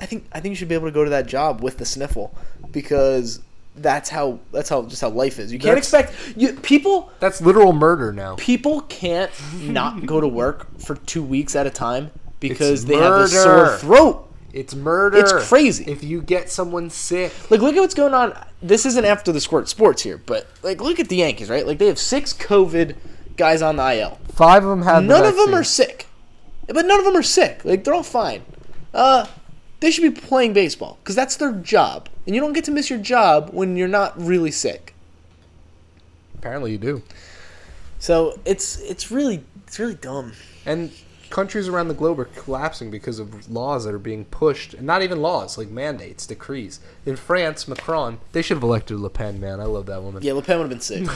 I think I think you should be able to go to that job with the sniffle because. That's how. That's how. Just how life is. You can't that's, expect you, people. That's literal murder now. People can't not go to work for two weeks at a time because it's they murder. have a sore throat. It's murder. It's crazy. If you get someone sick, like look at what's going on. This isn't after the squirt sports here, but like look at the Yankees, right? Like they have six COVID guys on the I L. Five of them have. None the of them are sick, but none of them are sick. Like they're all fine. Uh, They should be playing baseball because that's their job. And you don't get to miss your job when you're not really sick. Apparently you do. So it's it's really it's really dumb. And countries around the globe are collapsing because of laws that are being pushed. And not even laws, like mandates, decrees. In France, Macron, they should have elected Le Pen, man. I love that woman. Yeah, Le Pen would have been sick.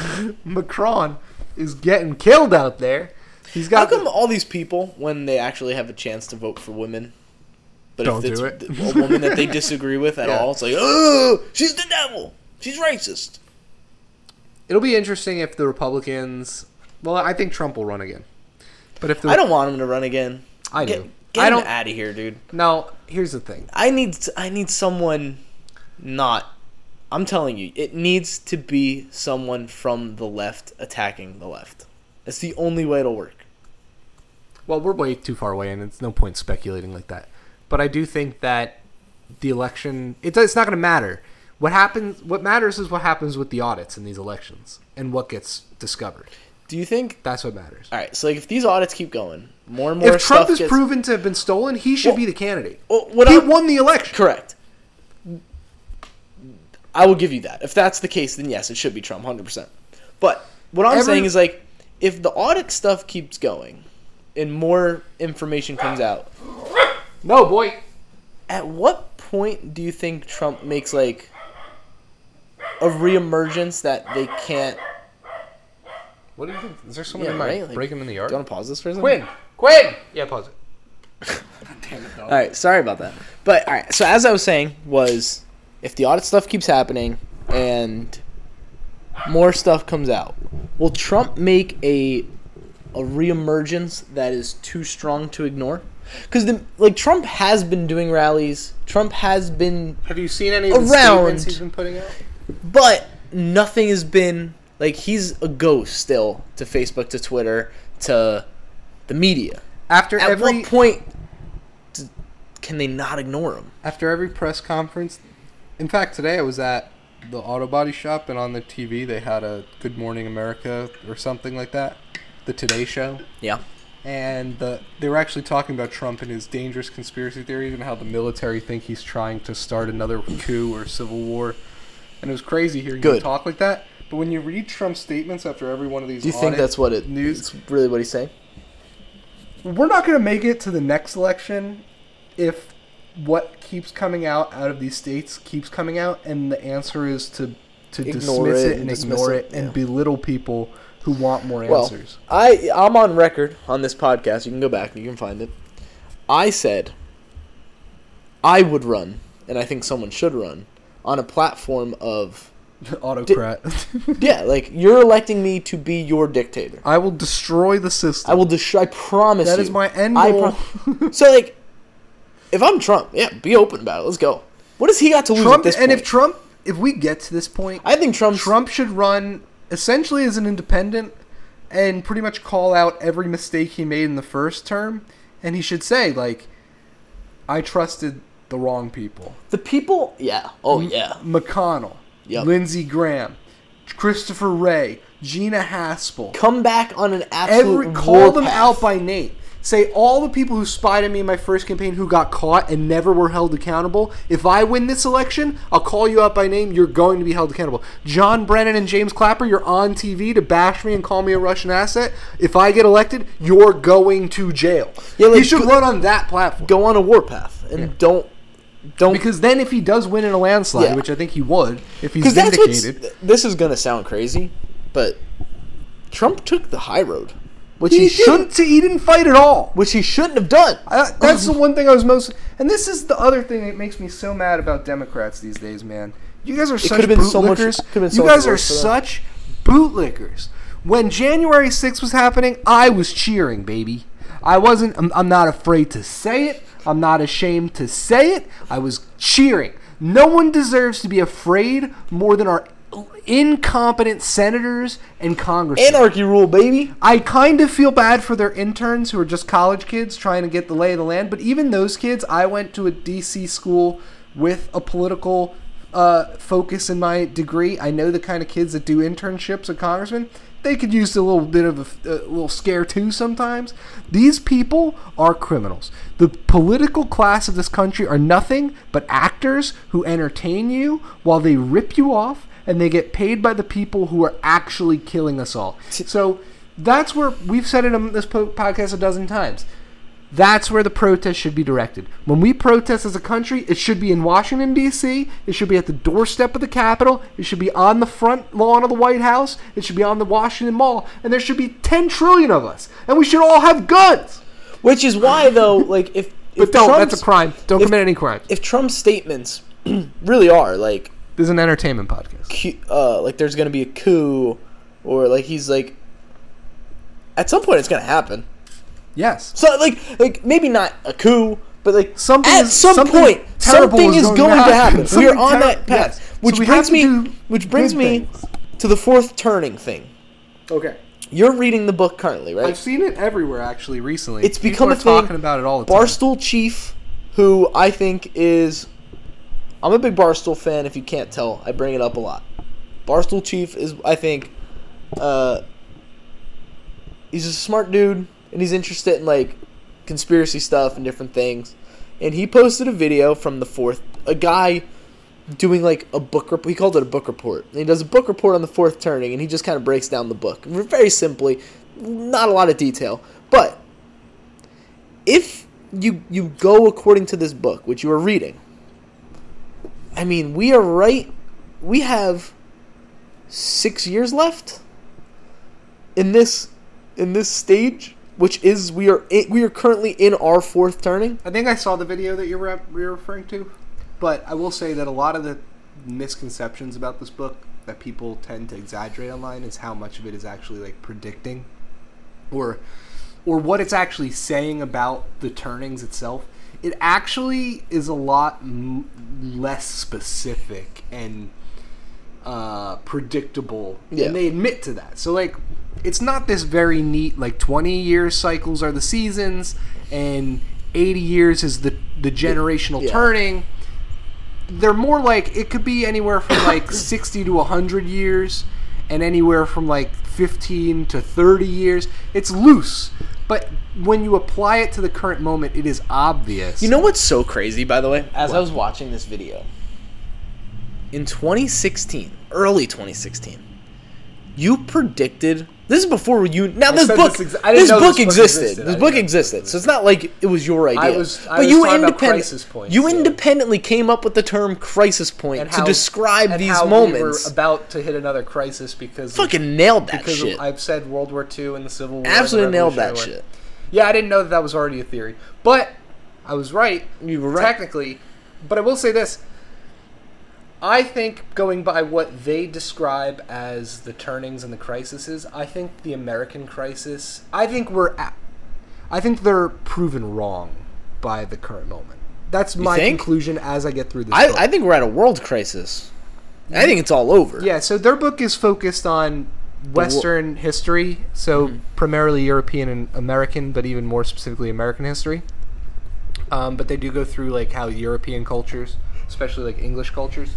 Macron is getting killed out there. He's got How come the- all these people, when they actually have a chance to vote for women, but Don't if it's do it. a woman that they disagree with at yeah. all, it's like, oh, she's the devil. She's racist. It'll be interesting if the Republicans... Well, I think Trump will run again. But if the, I don't want him to run again. I do. Get, get I don't, him out of here, dude. Now, here's the thing. I need I need someone not... I'm telling you, it needs to be someone from the left attacking the left. It's the only way it'll work. Well, we're way too far away, and it's no point speculating like that. But I do think that the election... It, it's not going to matter. What happens? What matters is what happens with the audits in these elections and what gets discovered. Do you think that's what matters? All right, so like if these audits keep going, more and more if stuff If Trump is gets... proven to have been stolen, he should well, be the candidate. Well, what he I'm... won the election. Correct. I will give you that. If that's the case, then yes, it should be Trump, one hundred percent. But what I'm Every... saying is like if the audit stuff keeps going and more information comes out. No, boy. At what point do you think Trump makes like a reemergence that they can't... What do you think? Is there someone yeah, in my right? like, breaking in the yard? Do you want to pause this for a second? Quinn! Quinn! Yeah, pause it. Damn it, dog. All right, sorry about that. But, all right, so as I was saying was if the audit stuff keeps happening and more stuff comes out, will Trump make a a reemergence that is too strong to ignore? Because, like, Trump has been doing rallies. Trump has been Have you seen any of the statements he's been putting out? But nothing has been... Like, he's a ghost still to Facebook, to Twitter, to the media. After At every, what point do, can they not ignore him? After every press conference... In fact, today I was at the auto body shop, and on the T V they had a Good Morning America or something like that. The Today Show. Yeah. And the, they were actually talking about Trump and his dangerous conspiracy theories and how the military think he's trying to start another coup or civil war. And it was crazy hearing Good. him talk like that. But when you read Trump's statements after every one of these, do you think that's what it news? It's really what he's saying? We're not going to make it to the next election if what keeps coming out out of these states keeps coming out, and the answer is to to ignore dismiss it, it and dismiss ignore it, it and yeah. belittle people who want more answers. Well, I I'm on record on this podcast. You can go back and you can find it. I said I would run, and I think someone should run on a platform of. Autocrat. Di- yeah, like, you're electing me to be your dictator. I will destroy the system. I will destroy, I promise that you. That is my end goal. Pro- so, like, if I'm Trump, yeah, be open about it. Let's go. What has he got to lose Trump, at this point? And if Trump, if we get to this point, I think Trump's- Trump should run essentially as an independent and pretty much call out every mistake he made in the first term. And he should say, like, I trusted the wrong people. The people, yeah. Oh, M- yeah. McConnell. Yep. Lindsey Graham, Christopher Wray, Gina Haspel. Come back on an absolute Every, Call them path. out by name. Say all the people who spied on me in my first campaign who got caught and never were held accountable. If I win this election, I'll call you out by name. You're going to be held accountable. John Brennan and James Clapper, you're on T V to bash me and call me a Russian asset. If I get elected, you're going to jail. Yeah, like, he should go, run on that platform. Go on a warpath and yeah. don't... Don't because then if he does win in a landslide, yeah. which I think he would, if he's vindicated. This is going to sound crazy, but Trump took the high road, which he, he shouldn't. He didn't fight at all, which he shouldn't have done. I, that's the one thing I was most. And this is the other thing that makes me so mad about Democrats these days, man. You guys are such bootlickers. So so you guys are such bootlickers. When January sixth was happening, I was cheering, baby. I wasn't. I'm, I'm not afraid to say it. I'm not ashamed to say it. I was cheering. No one deserves to be afraid more than our incompetent senators and congressmen. Anarchy rule, baby. I kind of feel bad for their interns who are just college kids trying to get the lay of the land. But even those kids, I went to a D C school with a political uh, focus in my degree. I know the kind of kids that do internships with congressmen. they could use a little bit of a, a little scare too sometimes. These people are criminals. The political class of this country are nothing but actors who entertain you while they rip you off, and they get paid by the people who are actually killing us all. So that's where we've said it on this podcast a dozen times. That's where the protest should be directed. When we protest as a country, it should be in Washington, D C. It should be at the doorstep of the Capitol. It should be on the front lawn of the White House. It should be on the Washington Mall. And there should be ten trillion of us. And we should all have guns. Which is why, though, like, if... but if don't. Trump's, that's a crime. Don't if, commit any crimes. If Trump's statements really are, like... this is an entertainment podcast. Uh, like, there's going to be a coup, or, like, he's, like... at some point, it's going to happen. Yes. So, like, like maybe not a coup, but, like, something, at some something point, something is, is going, going to happen. happen. We are on ter- that path. Yes. Which, so brings me, which brings me things. to the Fourth Turning thing. Okay. You're reading the book currently, right? I've seen it everywhere, actually, recently. It's People become a thing. talking about it all the time. Barstool Chief, who I think is... I'm a big Barstool fan, if you can't tell. I bring it up a lot. Barstool Chief is, I think... Uh, he's a smart dude. And he's interested in, like, conspiracy stuff and different things. And he posted a video from the fourth. A guy doing, like, a book report. He called it a book report. And he does a book report on the Fourth Turning. And he just kind of breaks down the book. Very simply. Not a lot of detail. But if you you go according to this book, which you are reading, I mean, we are right. We have six years left in this in this stage. Which is we are in, we are currently in our fourth turning. I think I saw the video that you were we were referring to, but I will say that a lot of the misconceptions about this book that people tend to exaggerate online is how much of it is actually like predicting, or or what it's actually saying about the turnings itself. It actually is a lot m- less specific and uh, predictable, yeah. And they admit to that. So like. It's not this very neat, like, twenty-year cycles are the seasons, and eighty years is the, the generational yeah. turning. They're more like, it could be anywhere from, like, sixty to one hundred years, and anywhere from, like, fifteen to thirty years. It's loose. But when you apply it to the current moment, it is obvious. You know what's so crazy, by the way? As what? I was watching this video, in twenty sixteen, early twenty sixteen, you predicted... This is before you... Now, this book this, exa- this book this existed. existed. This book existed. So it's not like it was your idea. I was, I but was you talking independ- about crisis points. You so. independently came up with the term crisis point and to how, describe and these how moments. We were about to hit another crisis because... Fucking of, nailed that because shit. Because I've said World War Two and the Civil War. Absolutely nailed that shit. Went. Yeah, I didn't know that that was already a theory. But I was right. You were right. Technically. But I will say this. I think, going by what they describe as the turnings and the crises, I think the American crisis... I think we're... At, I think they're proven wrong by the current moment. That's you my think? conclusion as I get through this I, I think we're at a world crisis. I think it's all over. Yeah, so their book is focused on Western wo- history, so mm-hmm. primarily European and American, but even more specifically American history. Um, but they do go through like how European cultures, especially like English cultures,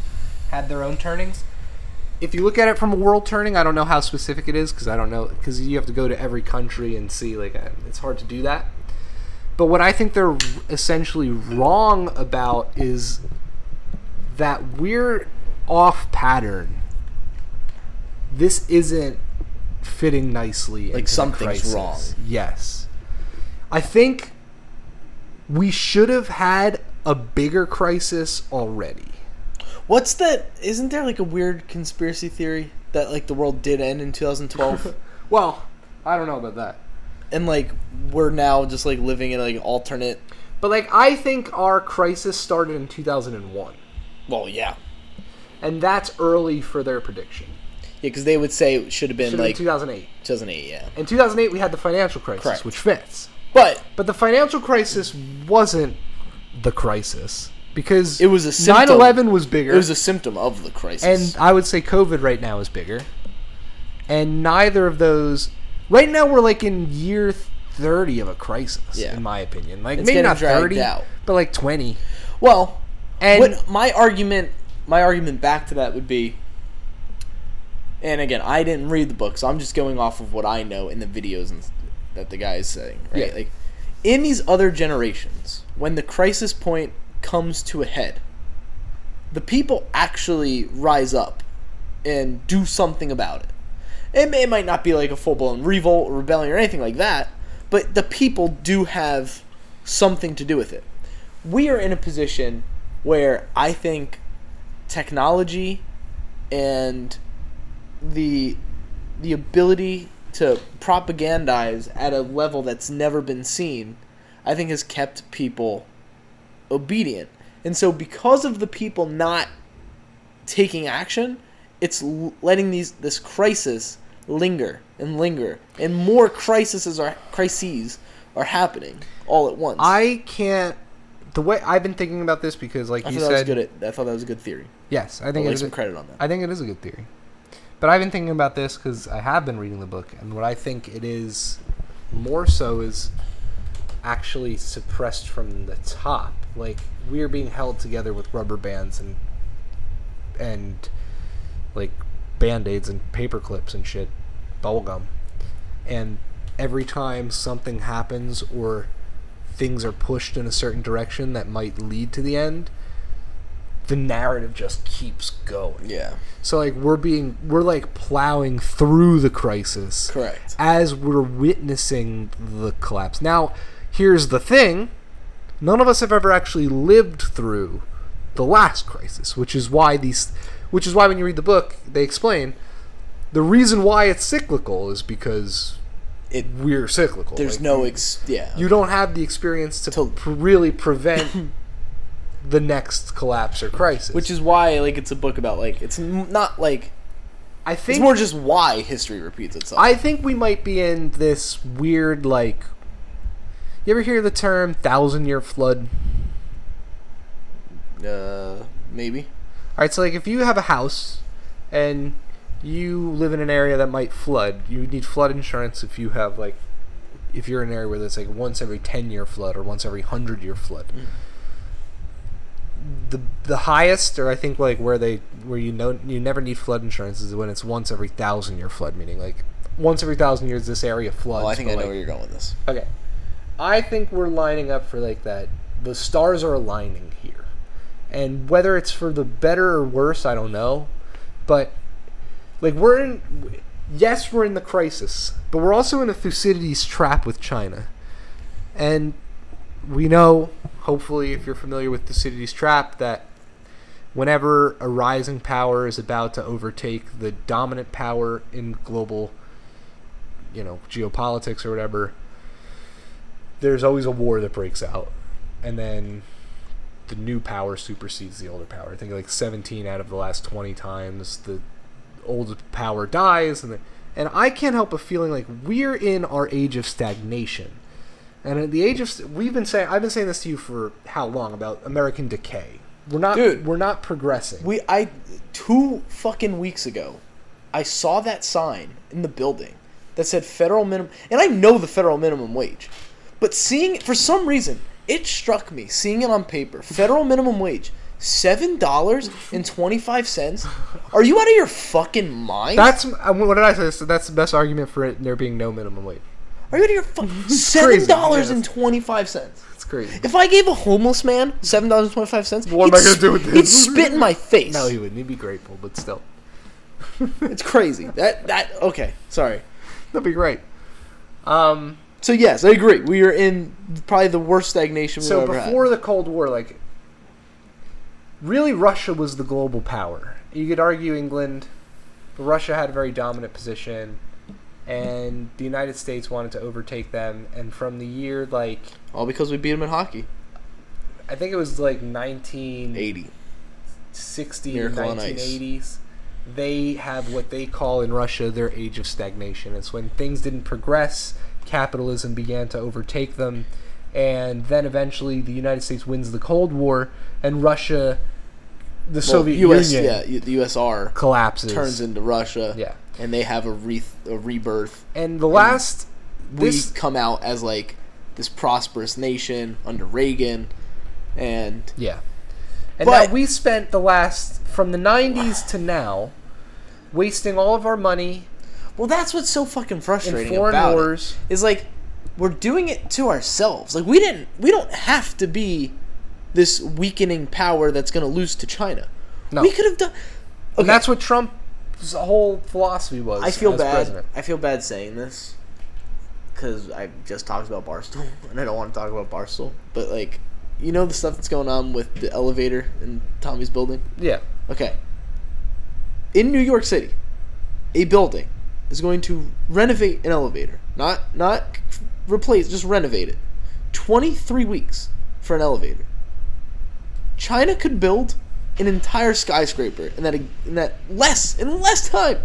had their own turnings. If you look at it from a world turning, I don't know how specific it is because I don't know because you have to go to every country and see like a, it's hard to do that. But what I think they're essentially wrong about is that we're off pattern. This isn't fitting nicely. Like something's wrong. Yes, I think we should have had a bigger crisis already. What's that? Isn't there like a weird conspiracy theory that like the world did end in two thousand twelve? Well, I don't know about that. And like we're now just like living in like alternate. But like I think our crisis started in two thousand one. Well, yeah. And that's early for their prediction. Yeah, because they would say it should have been should like... two thousand eight. two thousand eight, yeah. In two thousand eight we had the financial crisis, correct. Which fits. But... But the financial crisis wasn't the crisis. Because it was a symptom. nine eleven was bigger. It was a symptom of the crisis. And I would say COVID right now is bigger. And neither of those... Right now we're like in year thirty of a crisis, yeah. in my opinion. Like it's maybe not thirty, out. But like twenty. Well, and my argument, my argument back to that would be And again, I didn't read the book, so I'm just going off of what I know in the videos and that the guy is saying, right? Yeah. Like, in these other generations, when the crisis point comes to a head, the people actually rise up and do something about it. It, may, it might not be like a full-blown revolt or rebellion or anything like that, but the people do have something to do with it. We are in a position where I think technology and the the ability to propagandize at a level that's never been seen, I think has kept people obedient. And so because of the people not taking action, it's letting these this crisis linger and linger, and more crises are crises are happening all at once. I can't. The way I've been thinking about this, because like I you said, good at, I thought that was a good theory. Yes, I think I'll it is. Some credit on that. I think it is a good theory. But I've been thinking about this because I have been reading the book, and what I think it is more so is actually suppressed from the top. Like, we are being held together with rubber bands and and like Band-Aids and paper clips and shit, bubble gum. And every time something happens or things are pushed in a certain direction that might lead to the end, the narrative just keeps going. Yeah. So like we're being we're like plowing through the crisis. Correct. As we're witnessing the collapse. Now, here's the thing. None of us have ever actually lived through the last crisis, which is why these which is why when you read the book, they explain the reason why it's cyclical is because It, we're cyclical. There's like, no ex- yeah. You don't have the experience to, to p- really prevent the next collapse or crisis, which is why like it's a book about like it's not like I think it's more just why history repeats itself. I think we might be in this weird like. You ever hear the term thousand year flood? Uh, maybe. All right, so like if you have a house and you live in an area that might flood. You need flood insurance if you have, like, if you're in an area where there's, like, once every ten-year flood or once every one hundred-year flood. Mm. The the highest, or I think, like, where they where you know you never need flood insurance is when it's once every one thousand-year flood, meaning, like, once every one thousand years this area floods. Oh, I think I know like, where you're going with this. Okay. I think we're lining up for, like, that. The stars are aligning here. And whether it's for the better or worse, I don't know. But... Like, we're in... Yes, we're in the crisis, but we're also in a Thucydides trap with China. And we know, hopefully, if you're familiar with Thucydides trap, that whenever a rising power is about to overtake the dominant power in global, you know, geopolitics or whatever, there's always a war that breaks out. And then the new power supersedes the older power. I think, like, seventeen out of the last twenty times the... old power dies, and the, and I can't help but feeling like we're in our age of stagnation. And at the age of we've been saying, I've been saying this to you for how long about American decay. We're not, Dude, we're not progressing. We, I, two fucking weeks ago, I saw that sign in the building that said federal minimum, and I know the federal minimum wage, but seeing for some reason it struck me seeing it on paper, federal minimum wage. seven dollars and twenty-five cents? Are you out of your fucking mind? That's what did I say? So that's the best argument for it, there being no minimum wage. Are you out of your fucking seven dollars and twenty-five cents? Yeah, that's crazy. If I gave a homeless man seven dollars and twenty-five cents, what am I going to do with this? He'd spit in my face. No, he wouldn't. He'd be grateful, but still. It's crazy. That that okay, sorry. That'd be great. Um so yes, I agree. We are in probably the worst stagnation we've so ever had. So before the Cold War, like really, Russia was the global power. You could argue England, but Russia had a very dominant position, and the United States wanted to overtake them. And from the year, like... All because we beat them in hockey. I think it was, like, nineteen eighty. sixty, Miracle nineteen eighties. They have what they call in Russia their age of stagnation. It's when things didn't progress, capitalism began to overtake them, and then eventually the United States wins the Cold War, and Russia... The well, Soviet U S, Union, yeah, the U S S R collapses, turns into Russia, yeah, and they have a, re- a rebirth. And the last, and we this, come out as like this prosperous nation under Reagan, and yeah, and but, now we spent the last from the nineties to now wasting all of our money. Well, that's what's so fucking frustrating about wars. It is like we're doing it to ourselves. Like we didn't, we don't have to be this weakening power that's going to lose to China. No, we could have done. Okay. And that's what Trump's whole philosophy was. I feel as bad. President. I feel bad saying this because I just talked about Barstool, and I don't want to talk about Barstool. But like, you know the stuff that's going on with the elevator in Tommy's building. Yeah. Okay. In New York City, a building is going to renovate an elevator, not not replace, just renovate it. Twenty-three weeks for an elevator. China could build an entire skyscraper in that in that less in less time.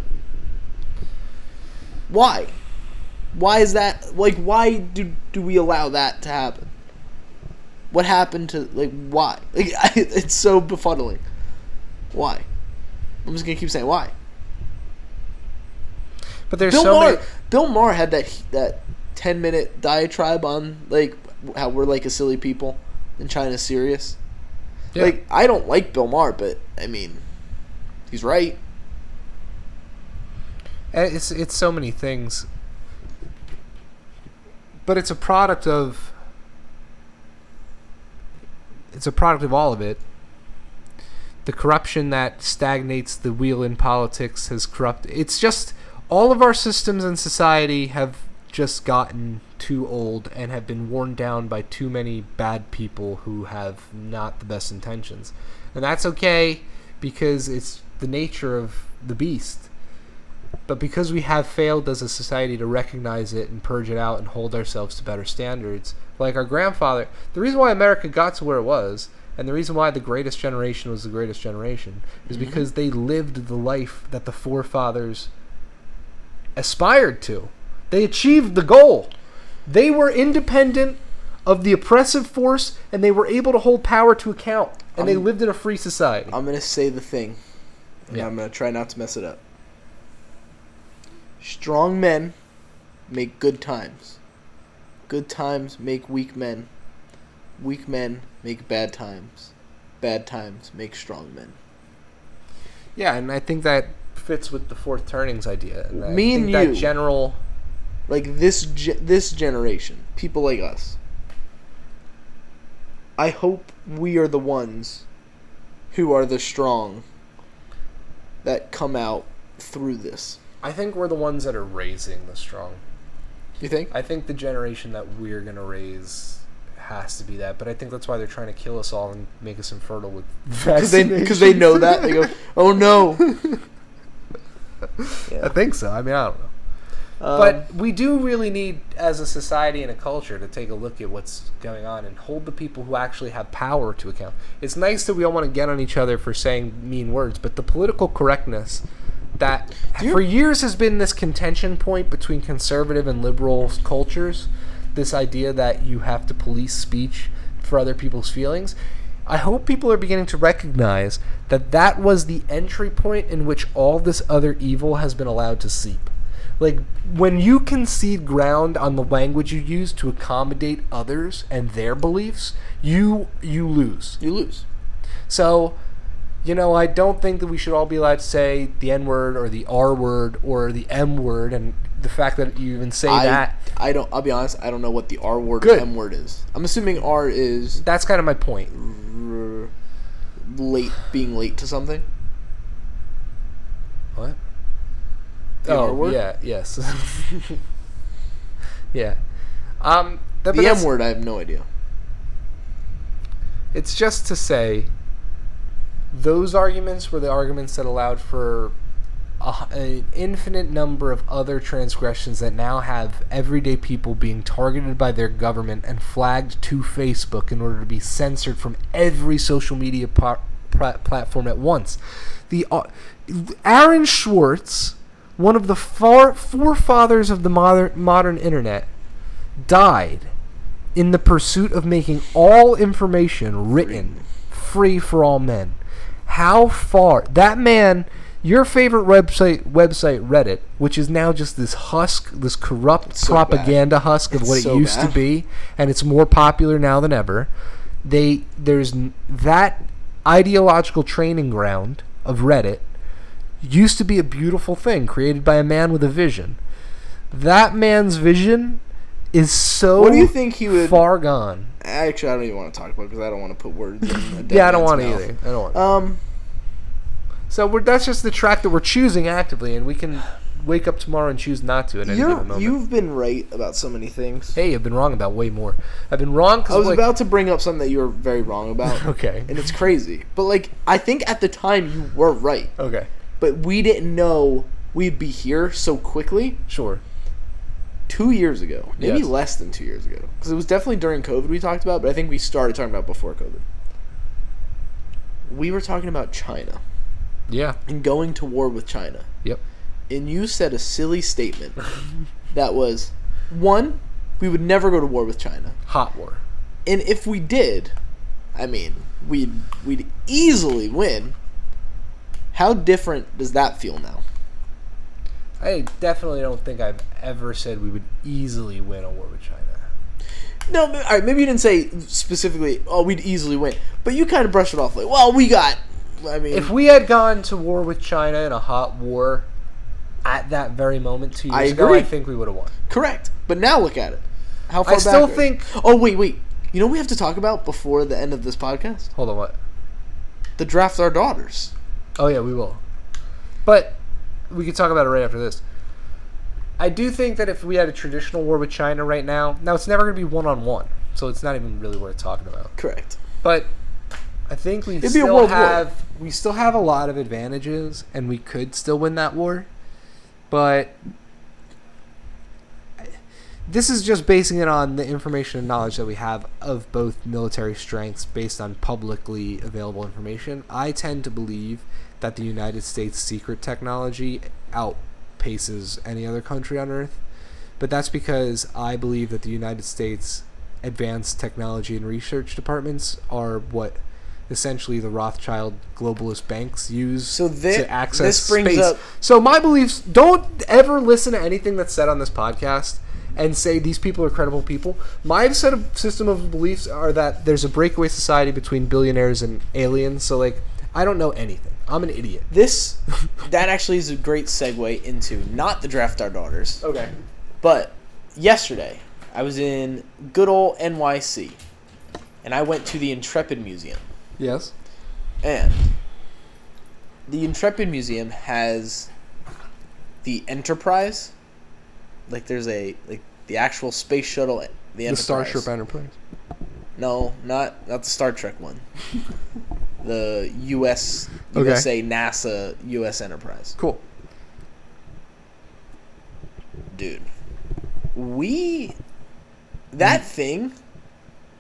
Why? Why is that? Like, why do do we allow that to happen? What happened to like why? Like, I, it's so befuddling. Why? I'm just gonna keep saying why. But there's Bill so Maher, many. Bill Maher had that that ten minute diatribe on like how we're like a silly people and China's serious. Yeah. Like I don't like Bill Maher, but I mean, he's right. It's it's so many things, but it's a product of. It's a product of all of it. The corruption that stagnates the wheel in politics has corrupted. It's just all of our systems in society have just gotten too old and have been worn down by too many bad people who have not the best intentions. And that's okay because it's the nature of the beast. But because we have failed as a society to recognize it and purge it out and hold ourselves to better standards, like our grandfather, the reason why America got to where it was and the reason why the greatest generation was the greatest generation is mm-hmm. because they lived the life that the forefathers aspired to. They achieved the goal. They were independent of the oppressive force, and they were able to hold power to account, and I'm, they lived in a free society. I'm going to say the thing, and yeah. I'm going to try not to mess it up. Strong men make good times. Good times make weak men. Weak men make bad times. Bad times make strong men. Yeah, and I think that fits with the Fourth Turning's idea. And Me I and think you, that general, like this ge- this generation, people like us. I hope we are the ones who are the strong that come out through this. I think we're the ones that are raising the strong. You think? I think the generation that we're gonna raise has to be that, but I think that's why they're trying to kill us all and make us infertile with vaccinations. Because they, they know that. They go, oh no. Yeah. I think so. I mean, I don't know. Um, but we do really need, as a society and a culture, to take a look at what's going on and hold the people who actually have power to account. It's nice that we all want to get on each other for saying mean words, but the political correctness that do for years has been this contention point between conservative and liberal cultures. This idea that you have to police speech for other people's feelings. I hope people are beginning to recognize that that was the entry point in which all this other evil has been allowed to seep. Like, when you concede ground on the language you use to accommodate others and their beliefs, you you lose. You lose. So, you know, I don't think that we should all be allowed to say the N-word or the R-word or the M-word and the fact that you even say I, that. I don't, I'll be honest, I don't know what the R word Good. or M word is. I'm assuming R is... That's kind of my point. R- late, being late to something. What? The oh, R word? Yeah, yes. yeah. Um, that, the M word, I have no idea. It's just to say, those arguments were the arguments that allowed for... A, an infinite number of other transgressions that now have everyday people being targeted by their government and flagged to Facebook in order to be censored from every social media par- pra- platform at once. The uh, Aaron Swartz, one of the far, forefathers of the modern, modern internet, died in the pursuit of making all information written free for all men. How far... That man... Your favorite website, website Reddit, which is now just this husk, this corrupt so propaganda bad. husk of it's what it so used bad. to be, and it's more popular now than ever. They there's that ideological training ground of Reddit used to be a beautiful thing created by a man with a vision. That man's vision is so what do you think he would, far gone. Actually, I don't even want to talk about it because I don't want to put words in a dead yeah, I don't want mouth. Either. I don't want um, So we're, that's just the track that we're choosing actively, and we can wake up tomorrow and choose not to at any given moment. You've been right about so many things. Hey, I've been wrong about way more. I've been wrong because I was like, about to bring up something that you were very wrong about. Okay. And it's crazy. But, like, I think at the time you were right. Okay. But we didn't know we'd be here so quickly. Sure. Two years ago. Maybe yes. less than two years ago. Because it was definitely during COVID we talked about, but I think we started talking about before COVID. We were talking about China. Yeah. And going to war with China. Yep. And you said a silly statement that was, one, we would never go to war with China. Hot war. And if we did, I mean, we'd, we'd easily win. How different does that feel now? I definitely don't think I've ever said we would easily win a war with China. No, all right, maybe you didn't say specifically, oh, we'd easily win. But you kind of brushed it off like, well, we got, I mean. If we had gone to war with China in a hot war at that very moment two years I ago, I think we would have won. Correct. But now look at it. How far I back still think. Oh, wait, wait. You know what we have to talk about before the end of this podcast? Hold on, what? The draft our daughters. Oh, yeah, we will. But we could talk about it right after this. I do think that if we had a traditional war with China right now, now it's never going to be one-on-one, so it's not even really worth talking about. Correct. But I think we still have war. we still have a lot of advantages, and we could still win that war. But this is just basing it on the information and knowledge that we have of both military strengths based on publicly available information. I tend to believe that the United States secret technology outpaces any other country on Earth. But that's because I believe that the United States advanced technology and research departments are what essentially the Rothschild globalist banks use so this, to access this brings space. Up- so my beliefs, don't ever listen to anything that's said on this podcast and say these people are credible people. My set of system of beliefs are that there's a breakaway society between billionaires and aliens. So, like, I don't know anything. I'm an idiot. This, that actually is a great segue into not the draft our daughters. Okay. But yesterday, I was in good old N Y C, and I went to the Intrepid Museum. Yes. And the Intrepid Museum has the Enterprise. Like, there's a, like, the actual space shuttle, the Enterprise. The Starship Enterprise. No, not not the Star Trek one. The U S Okay. U S A NASA U S Enterprise. Cool. Dude. We... That we thing...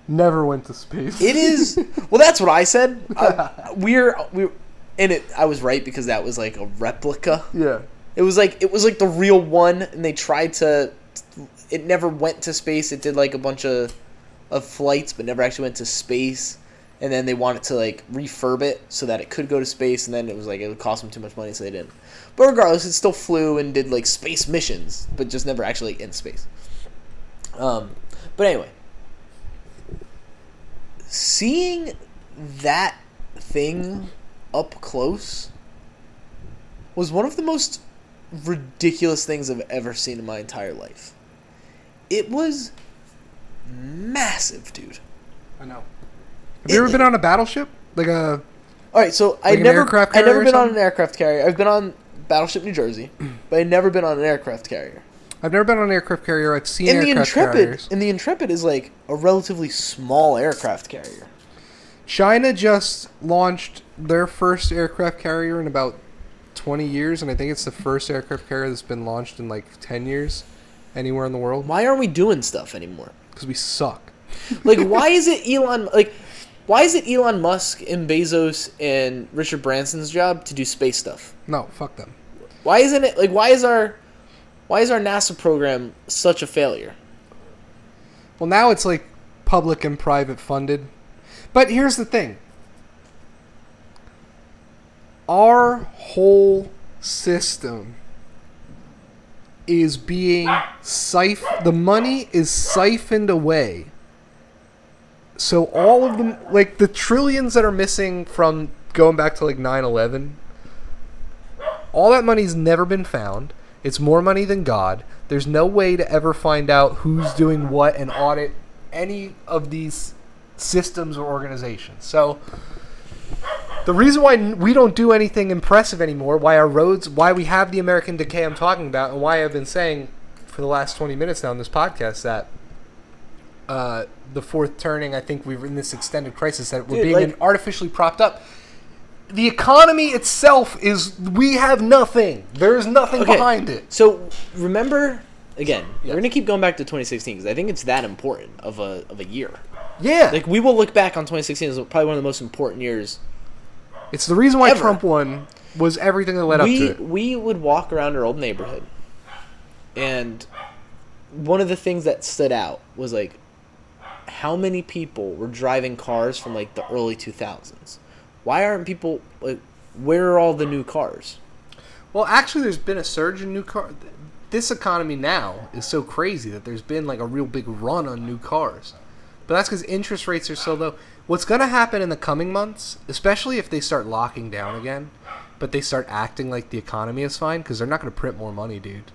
Never went to space. It is... Well, that's what I said. Uh, we're... we're and it, I was right because that was, like, a replica. Yeah. It was like it was like the real one, and they tried to. It never went to space. It did like a bunch of, of flights, but never actually went to space. And then they wanted to like refurb it so that it could go to space, and then it was like it would cost them too much money, so they didn't. But regardless, it still flew and did like space missions, but just never actually in space. Um, but anyway, seeing that thing up close was one of the most ridiculous things I've ever seen in my entire life. It was massive, dude. I know. Have it, you ever been on a battleship? Like a All right, so like I never I never been on an aircraft carrier. I've been on Battleship New Jersey, but I've never been on an aircraft carrier. I've never been on an aircraft carrier. I've seen in aircraft the Intrepid, carriers. And the Intrepid is like a relatively small aircraft carrier. China just launched their first aircraft carrier in about twenty years, and I think it's the first aircraft carrier that's been launched in like ten years anywhere in the world. Why aren't we doing stuff anymore? Because we suck. Like, why is it Elon? Like, why is it Elon Musk and Bezos and Richard Branson's job to do space stuff? No, fuck them. Why isn't it like? Why is our why is our NASA program such a failure? Well, now it's like public and private funded, but here's the thing. Our whole system is being siphoned. The money is siphoned away. So all of them, like the trillions that are missing from going back to like nine eleven, All that money's never been found. It's more money than God. There's no way to ever find out who's doing what and audit any of these systems or organizations. So the reason why we don't do anything impressive anymore, why our roads, why we have the American decay I'm talking about, and why I've been saying for the last twenty minutes now on this podcast that uh, the Fourth Turning, I think we're in this extended crisis, that we're Dude, being like, artificially propped up. The economy itself is, we have nothing. There is nothing okay. behind it. So remember, again, yep. we're going to keep going back to twenty sixteen because I think it's that important of a of a year. Yeah. Like, we will look back on twenty sixteen as probably one of the most important years. It's the reason why ever. Trump won was everything that led we, up to it. We would walk around our old neighborhood, and one of the things that stood out was, like, how many people were driving cars from, like, the early two thousands? Why aren't people, like, where are all the new cars? Well, actually, there's been a surge in new cars. This economy now is so crazy that there's been, like, a real big run on new cars. But that's because interest rates are so low. What's going to happen in the coming months, especially if they start locking down again, but they start acting like the economy is fine, because they're not going to print more money, dude.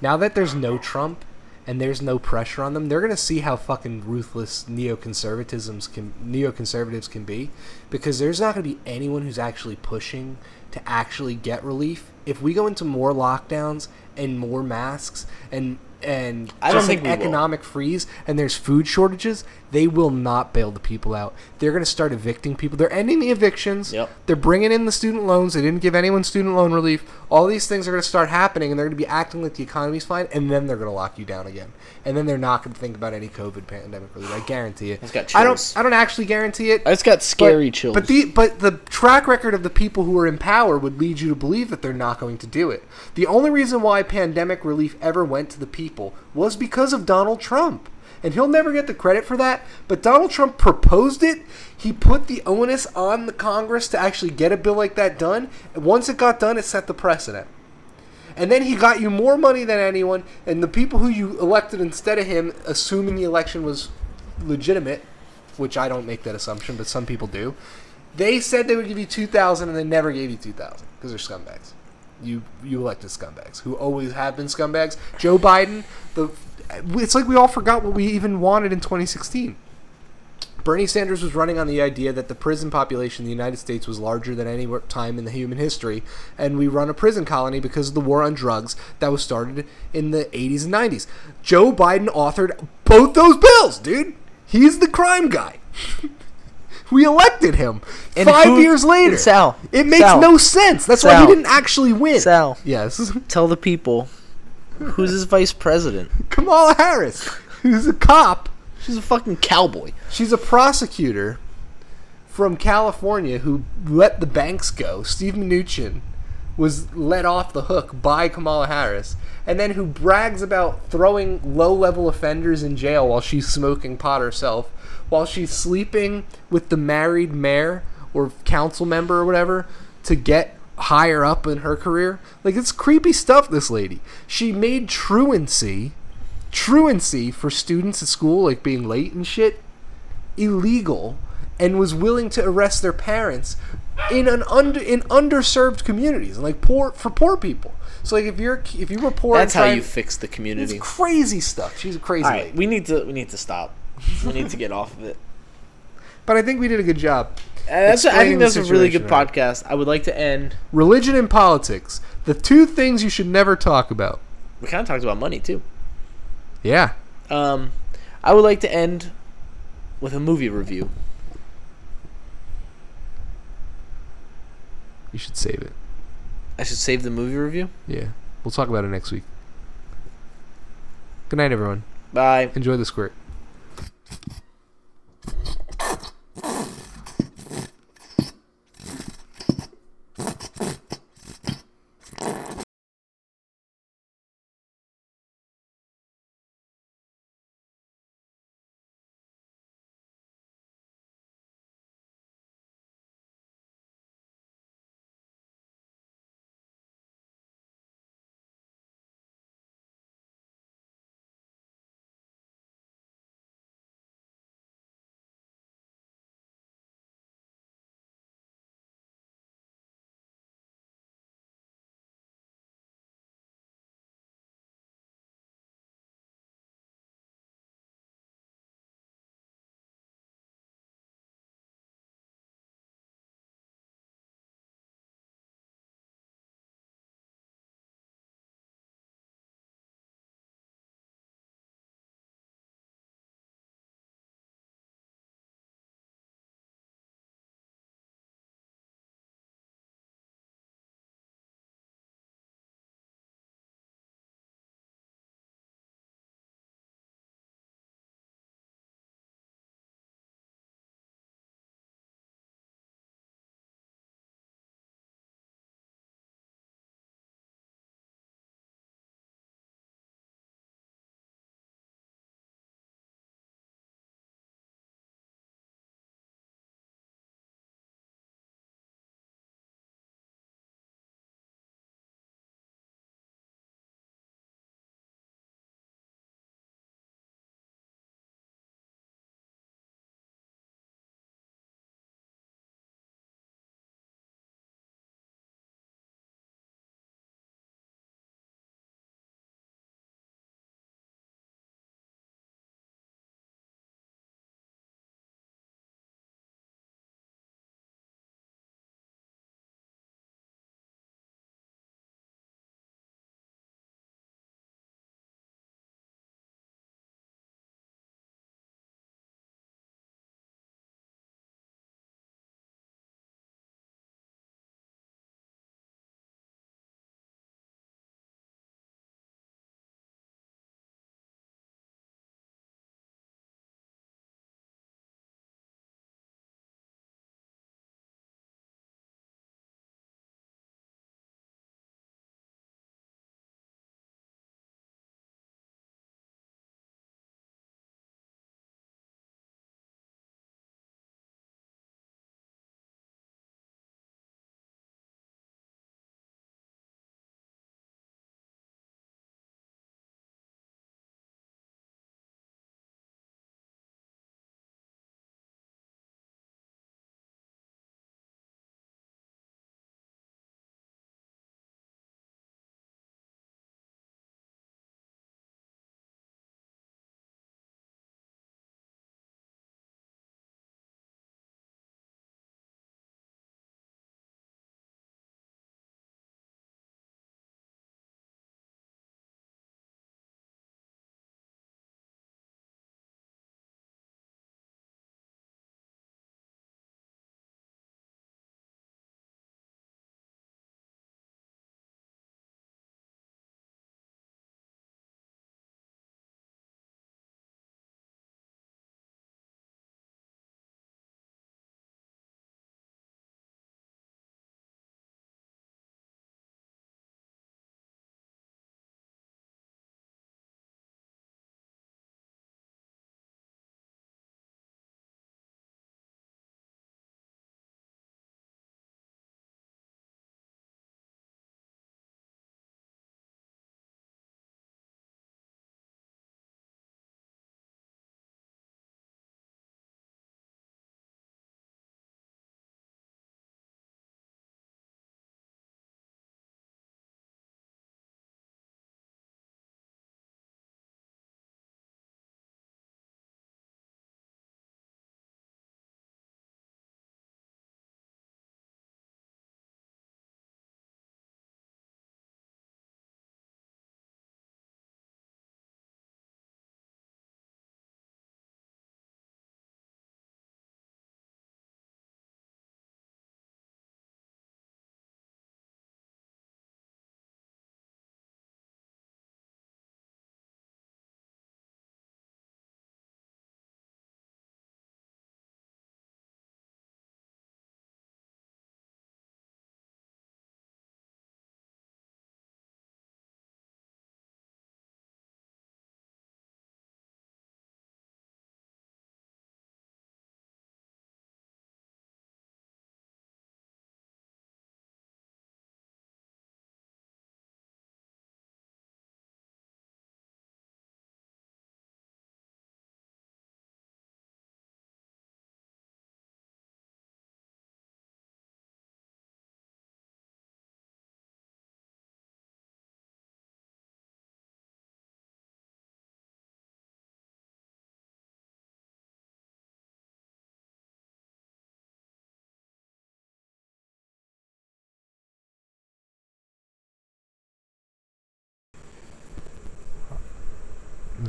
Now that there's no Trump and there's no pressure on them, they're going to see how fucking ruthless neoconservatisms can, neoconservatives can be, because there's not going to be anyone who's actually pushing to actually get relief. If we go into more lockdowns and more masks and... and I don't think an economic will. freeze, and there's food shortages, they will not bail the people out. They're going to start evicting people. They're ending the evictions. Yep. They're bringing in the student loans. They didn't give anyone student loan relief. All these things are going to start happening, and they're going to be acting like the economy's fine, and then they're going to lock you down again. And then they're not going to think about any COVID pandemic relief. I guarantee it. It's got chills. I don't, I don't actually guarantee it. It's got scary but, chills. But the, but the track record of the people who are in power would lead you to believe that they're not going to do it. The only reason why pandemic relief ever went to the people was because of Donald Trump. And he'll never get the credit for that, but Donald Trump proposed it. He put the onus on the Congress to actually get a bill like that done. And once it got done, it set the precedent. And then he got you more money than anyone, and the people who you elected instead of him, assuming the election was legitimate, which I don't make that assumption, but some people do, they said they would give you two thousand dollars, and they never gave you two thousand dollars because they're scumbags. You you elected scumbags who always have been scumbags. Joe Biden, the it's like we all forgot what we even wanted in twenty sixteen. Bernie Sanders was running on the idea that the prison population in the United States was larger than any time in the human history, and we run a prison colony because of the war on drugs that was started in the eighties and nineties. Joe Biden authored both those bills, dude. He's the crime guy. We elected him and five who, years later. Sal, it makes Sal, no sense. That's Sal, why he didn't actually win. Sal, yes. Tell the people who's his vice president. Kamala Harris, who's a cop. She's a fucking cowboy. She's a prosecutor from California who let the banks go. Steve Mnuchin was let off the hook by Kamala Harris, and then who brags about throwing low-level offenders in jail while she's smoking pot herself, while she's sleeping with the married mayor or council member or whatever to get higher up in her career. Like, it's creepy stuff, this lady. She made truancy, truancy for students at school, like being late and shit, illegal, and was willing to arrest their parents in an under in underserved communities, and like poor for poor people. So like if you're if you were poor, that's how you fix the community. It's crazy stuff. She's a crazy All right, lady. We need to we need to stop. We need to get off of it. But I think we did a good job. That's a, I think that's a really good right? podcast. I would like to end. Religion and politics. The two things you should never talk about. We kind of talked about money, too. Yeah. Um, I would like to end with a movie review. You should save it. I should save the movie review? Yeah. We'll talk about it next week. Good night, everyone. Bye. Enjoy the squirt.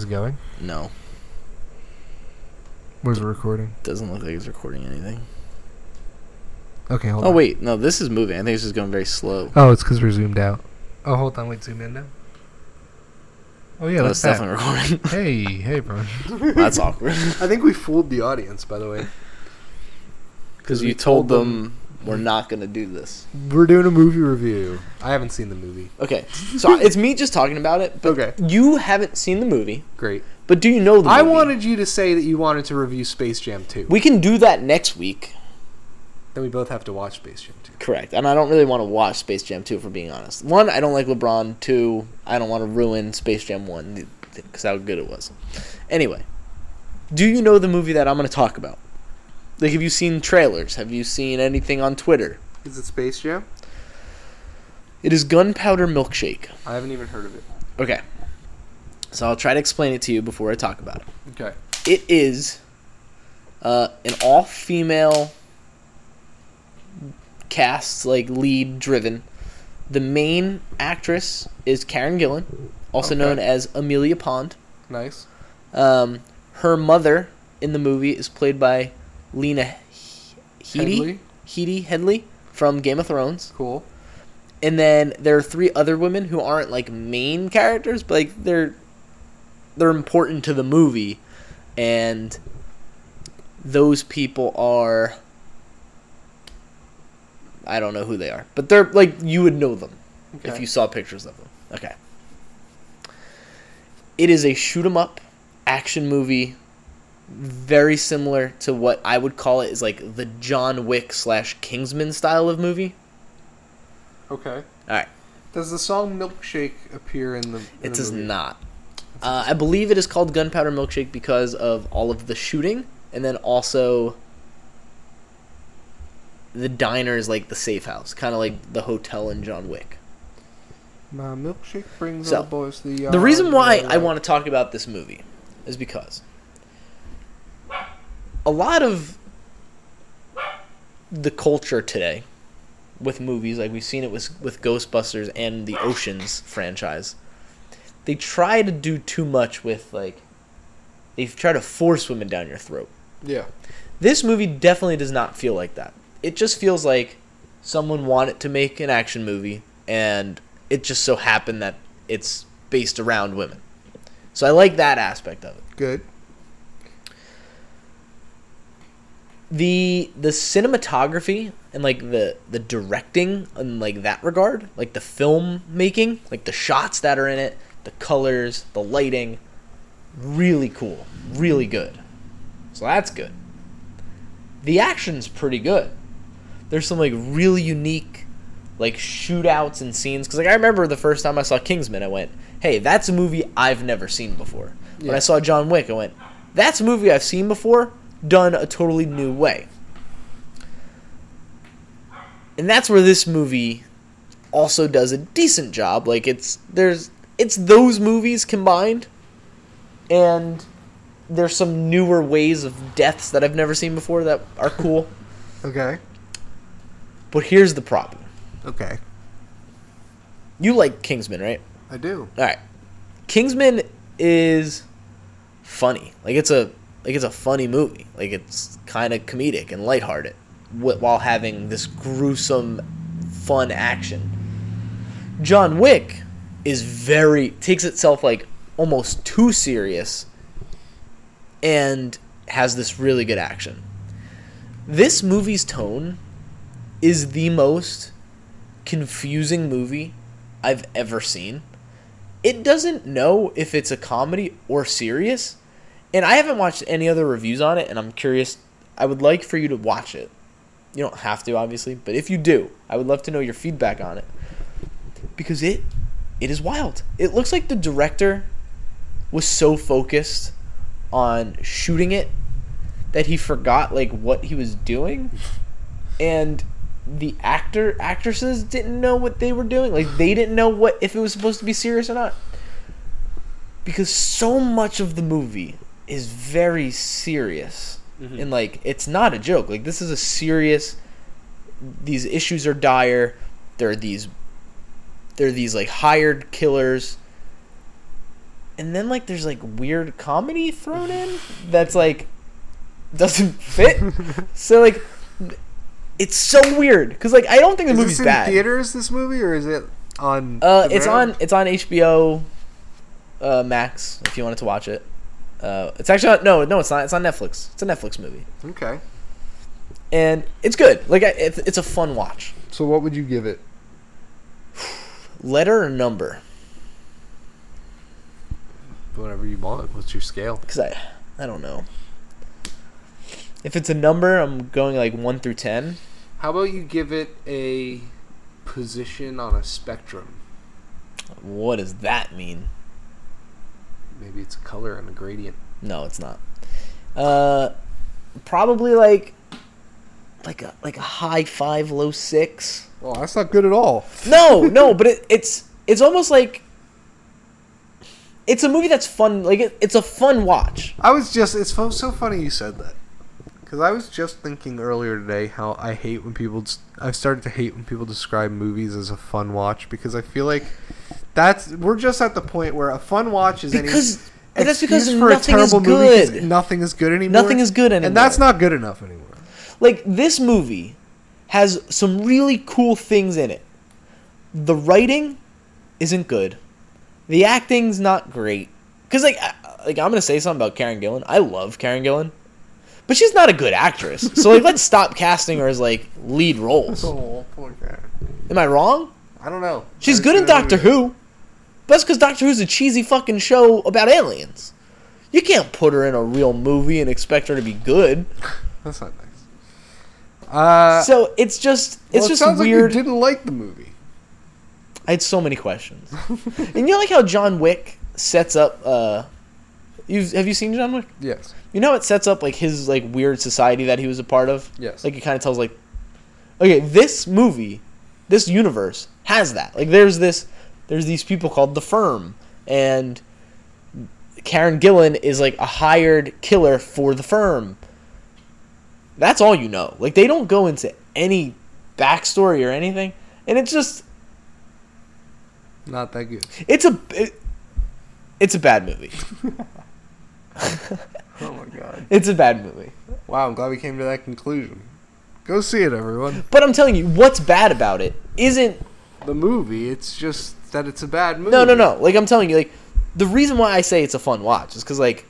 Is it going? No. Was it recording? Doesn't look like it's recording anything. Okay, hold oh, on. Oh, wait. No, this is moving. I think it's just going very slow. Oh, it's because we're zoomed out. Oh, hold on. Wait, zoom in now. Oh, yeah, oh, that's that. Definitely recording. Hey, hey, bro. Well, that's awkward. I think we fooled the audience, by the way. Because you told, told them, them we're not going to do this. We're doing a movie review. I haven't seen the movie. Okay. So it's me just talking about it, but okay. You haven't seen the movie. Great. But do you know the movie? I wanted you to say that you wanted to review Space Jam two. We can do that next week. Then we both have to watch Space Jam two. Correct. And I don't really want to watch Space Jam two, if we're being honest. One, I don't like LeBron. Two, I don't want to ruin Space Jam one because how good it was. Anyway, do you know the movie that I'm going to talk about? Like, have you seen trailers? Have you seen anything on Twitter? Is it Space Jam? It is Gunpowder Milkshake. I haven't even heard of it. Okay. So I'll try to explain it to you before I talk about it. Okay. It is uh, an all-female cast, like lead driven. The main actress is Karen Gillan, also okay. known as Amelia Pond. Nice. Um, her mother in the movie is played by Lena Headey, Headey Headley from Game of Thrones. Cool. And then there are three other women who aren't like main characters, but like they're they're important to the movie, and those people are. I don't know who they are, but they're like you would know them okay. if you saw pictures of them. Okay. It is a shoot 'em up action movie, very similar to what I would call it is like the John Wick slash Kingsman style of movie. Okay. All right. Does the song "Milkshake" appear in the? In it the does movie? Not. Uh, I believe it is called Gunpowder Milkshake because of all of the shooting, and then also. The diner is like the safe house, kind of like the hotel in John Wick. My milkshake brings so, all the boys to the yard. The reason why I want to talk about this movie is because a lot of the culture today with movies, like we've seen it with, with Ghostbusters and the Oceans franchise, they try to do too much with, like, they try to force women down your throat. Yeah. This movie definitely does not feel like that. It just feels like someone wanted to make an action movie, and it just so happened that it's based around women. So I like that aspect of it. Good. The the cinematography and like the, the directing in like that regard, like the film making, like the shots that are in it, the colors, the lighting, really cool, really good. So that's good. The action's pretty good. There's some, like, really unique, like, shootouts and scenes. Because, like, I remember the first time I saw Kingsman, I went, hey, that's a movie I've never seen before. Yeah. When I saw John Wick, I went, that's a movie I've seen before, done a totally new way. And that's where this movie also does a decent job. Like, it's there's it's those movies combined. And there's some newer ways of deaths that I've never seen before that are cool. Okay. But here's the problem. Okay. You like Kingsman, right? I do. All right. Kingsman is funny. Like it's a like it's a funny movie. Like it's kind of comedic and lighthearted while having this gruesome fun action. John Wick is very takes itself like almost too serious and has this really good action. This movie's tone is the most confusing movie I've ever seen. It doesn't know if it's a comedy or serious, and I haven't watched any other reviews on it, and I'm curious. I would like for you to watch it. You don't have to, obviously, but if you do, I would love to know your feedback on it, because it it is wild. It looks like the director was so focused on shooting it that he forgot, like, what he was doing, and the actor actresses didn't know what they were doing. Like, they didn't know what if it was supposed to be serious or not, because so much of the movie is very serious. Mm-hmm. And like, it's not a joke. Like, this is a serious, these issues are dire. There are these there are these like hired killers, and then like there's like weird comedy thrown in that's like doesn't fit. So like it's so weird because like I don't think the is movie's this bad. Is it in theaters, this movie, or is it on? Uh, it's on. It's on H B O uh, Max if you wanted to watch it. Uh, it's actually on, no, no, it's not. It's on Netflix. It's a Netflix movie. Okay. And it's good. Like I, it's, it's a fun watch. So what would you give it? Letter or number? Whatever you want. What's your scale? Because I, I don't know. If it's a number, I'm going like one through ten. How about you give it a position on a spectrum? What does that mean? Maybe it's a color and a gradient. No, it's not. Uh, probably like, like a like a high five, low six. Well, that's not good at all. No, no, but it, it's it's almost like. It's a movie that's fun. Like it, it's a fun watch. I was just—it's so funny you said that, because I was just thinking earlier today how I hate when people—I started to hate when people describe movies as a fun watch, because I feel like that's—we're just at the point where a fun watch is because any, but that's because for nothing a terrible is good. Movie, nothing is good anymore. Nothing is good anymore, and that's not good enough anymore. Like this movie has some really cool things in it. The writing isn't good. The acting's not great. Because, like, like, I'm going to say something about Karen Gillan. I love Karen Gillan. But she's not a good actress. So, like, let's stop casting her as, like, lead roles. Oh, poor Karen. Am I wrong? I don't know. She's good in Doctor Who. But that's because Doctor Who's a cheesy fucking show about aliens. You can't put her in a real movie and expect her to be good. That's not nice. Uh, so, it's just, it's well, it just sounds weird. Like you didn't like the movie. I had so many questions. And you know, like how John Wick sets up. Uh, you've have you seen John Wick? Yes. You know, it sets up like his like weird society that he was a part of. Yes. Like it kind of tells like, okay, this movie, this universe has that. Like there's this, there's these people called The Firm, and Karen Gillan is like a hired killer for The Firm. That's all you know. Like they don't go into any backstory or anything, and it's just. Not that good. It's a it, it's a bad movie. Oh my god. It's a bad movie. Wow, I'm glad we came to that conclusion. Go see it, everyone. But I'm telling you, what's bad about it isn't the movie, it's just that it's a bad movie. No, no, no. Like I'm telling you, like the reason why I say it's a fun watch is cuz like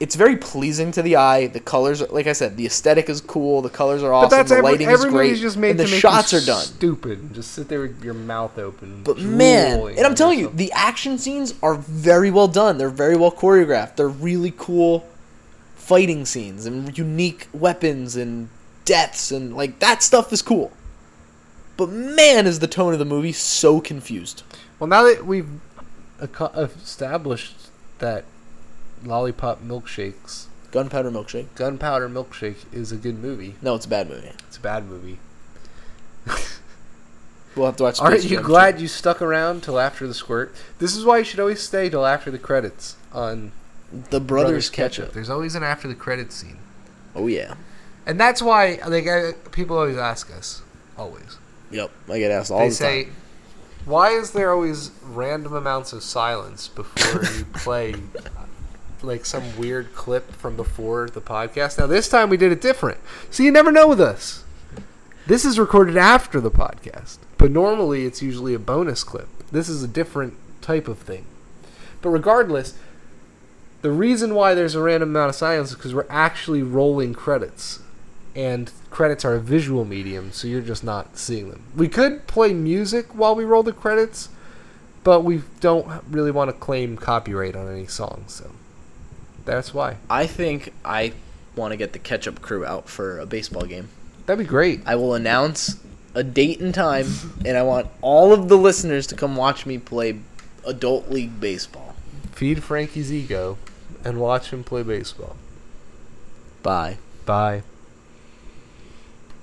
it's very pleasing to the eye. The colors, are, like I said, the aesthetic is cool. The colors are awesome. But that's the lighting every, is great. Just made and the to make shots are done. Stupid. Just sit there with your mouth open. But man, and I'm telling yourself. You, the action scenes are very well done. They're very well choreographed. They're really cool fighting scenes and unique weapons and deaths and like that stuff is cool. But man, is the tone of the movie so confused. Well, now that we've established that. Lollipop Milkshakes. Gunpowder Milkshake. Gunpowder Milkshake is a good movie. No, it's a bad movie. It's a bad movie. We'll have to watch. Aren't you glad too. You stuck around till after the squirt? This is why you should always stay till after the credits on The Brothers, Brothers Ketchup. Ketchup. There's always an after the credits scene. Oh yeah. And that's why like I, people always ask us. Always. Yep, I get asked all they the say, time. Why is there always random amounts of silence before you play? Like some weird clip from before the podcast. Now this time we did it different, so you never know with us. This is recorded after the podcast, but normally it's usually a bonus clip. This is a different type of thing. But regardless, the reason why there's a random amount of silence is because we're actually rolling credits, and credits are a visual medium, so you're just not seeing them. We could play music while we roll the credits, but we don't really want to claim copyright on any song, so that's why. I think I want to get the Ketchup Crew out for a baseball game. That'd be great. I will announce a date and time, and I want all of the listeners to come watch me play adult league baseball. Feed Frankie's ego and watch him play baseball. Bye. Bye.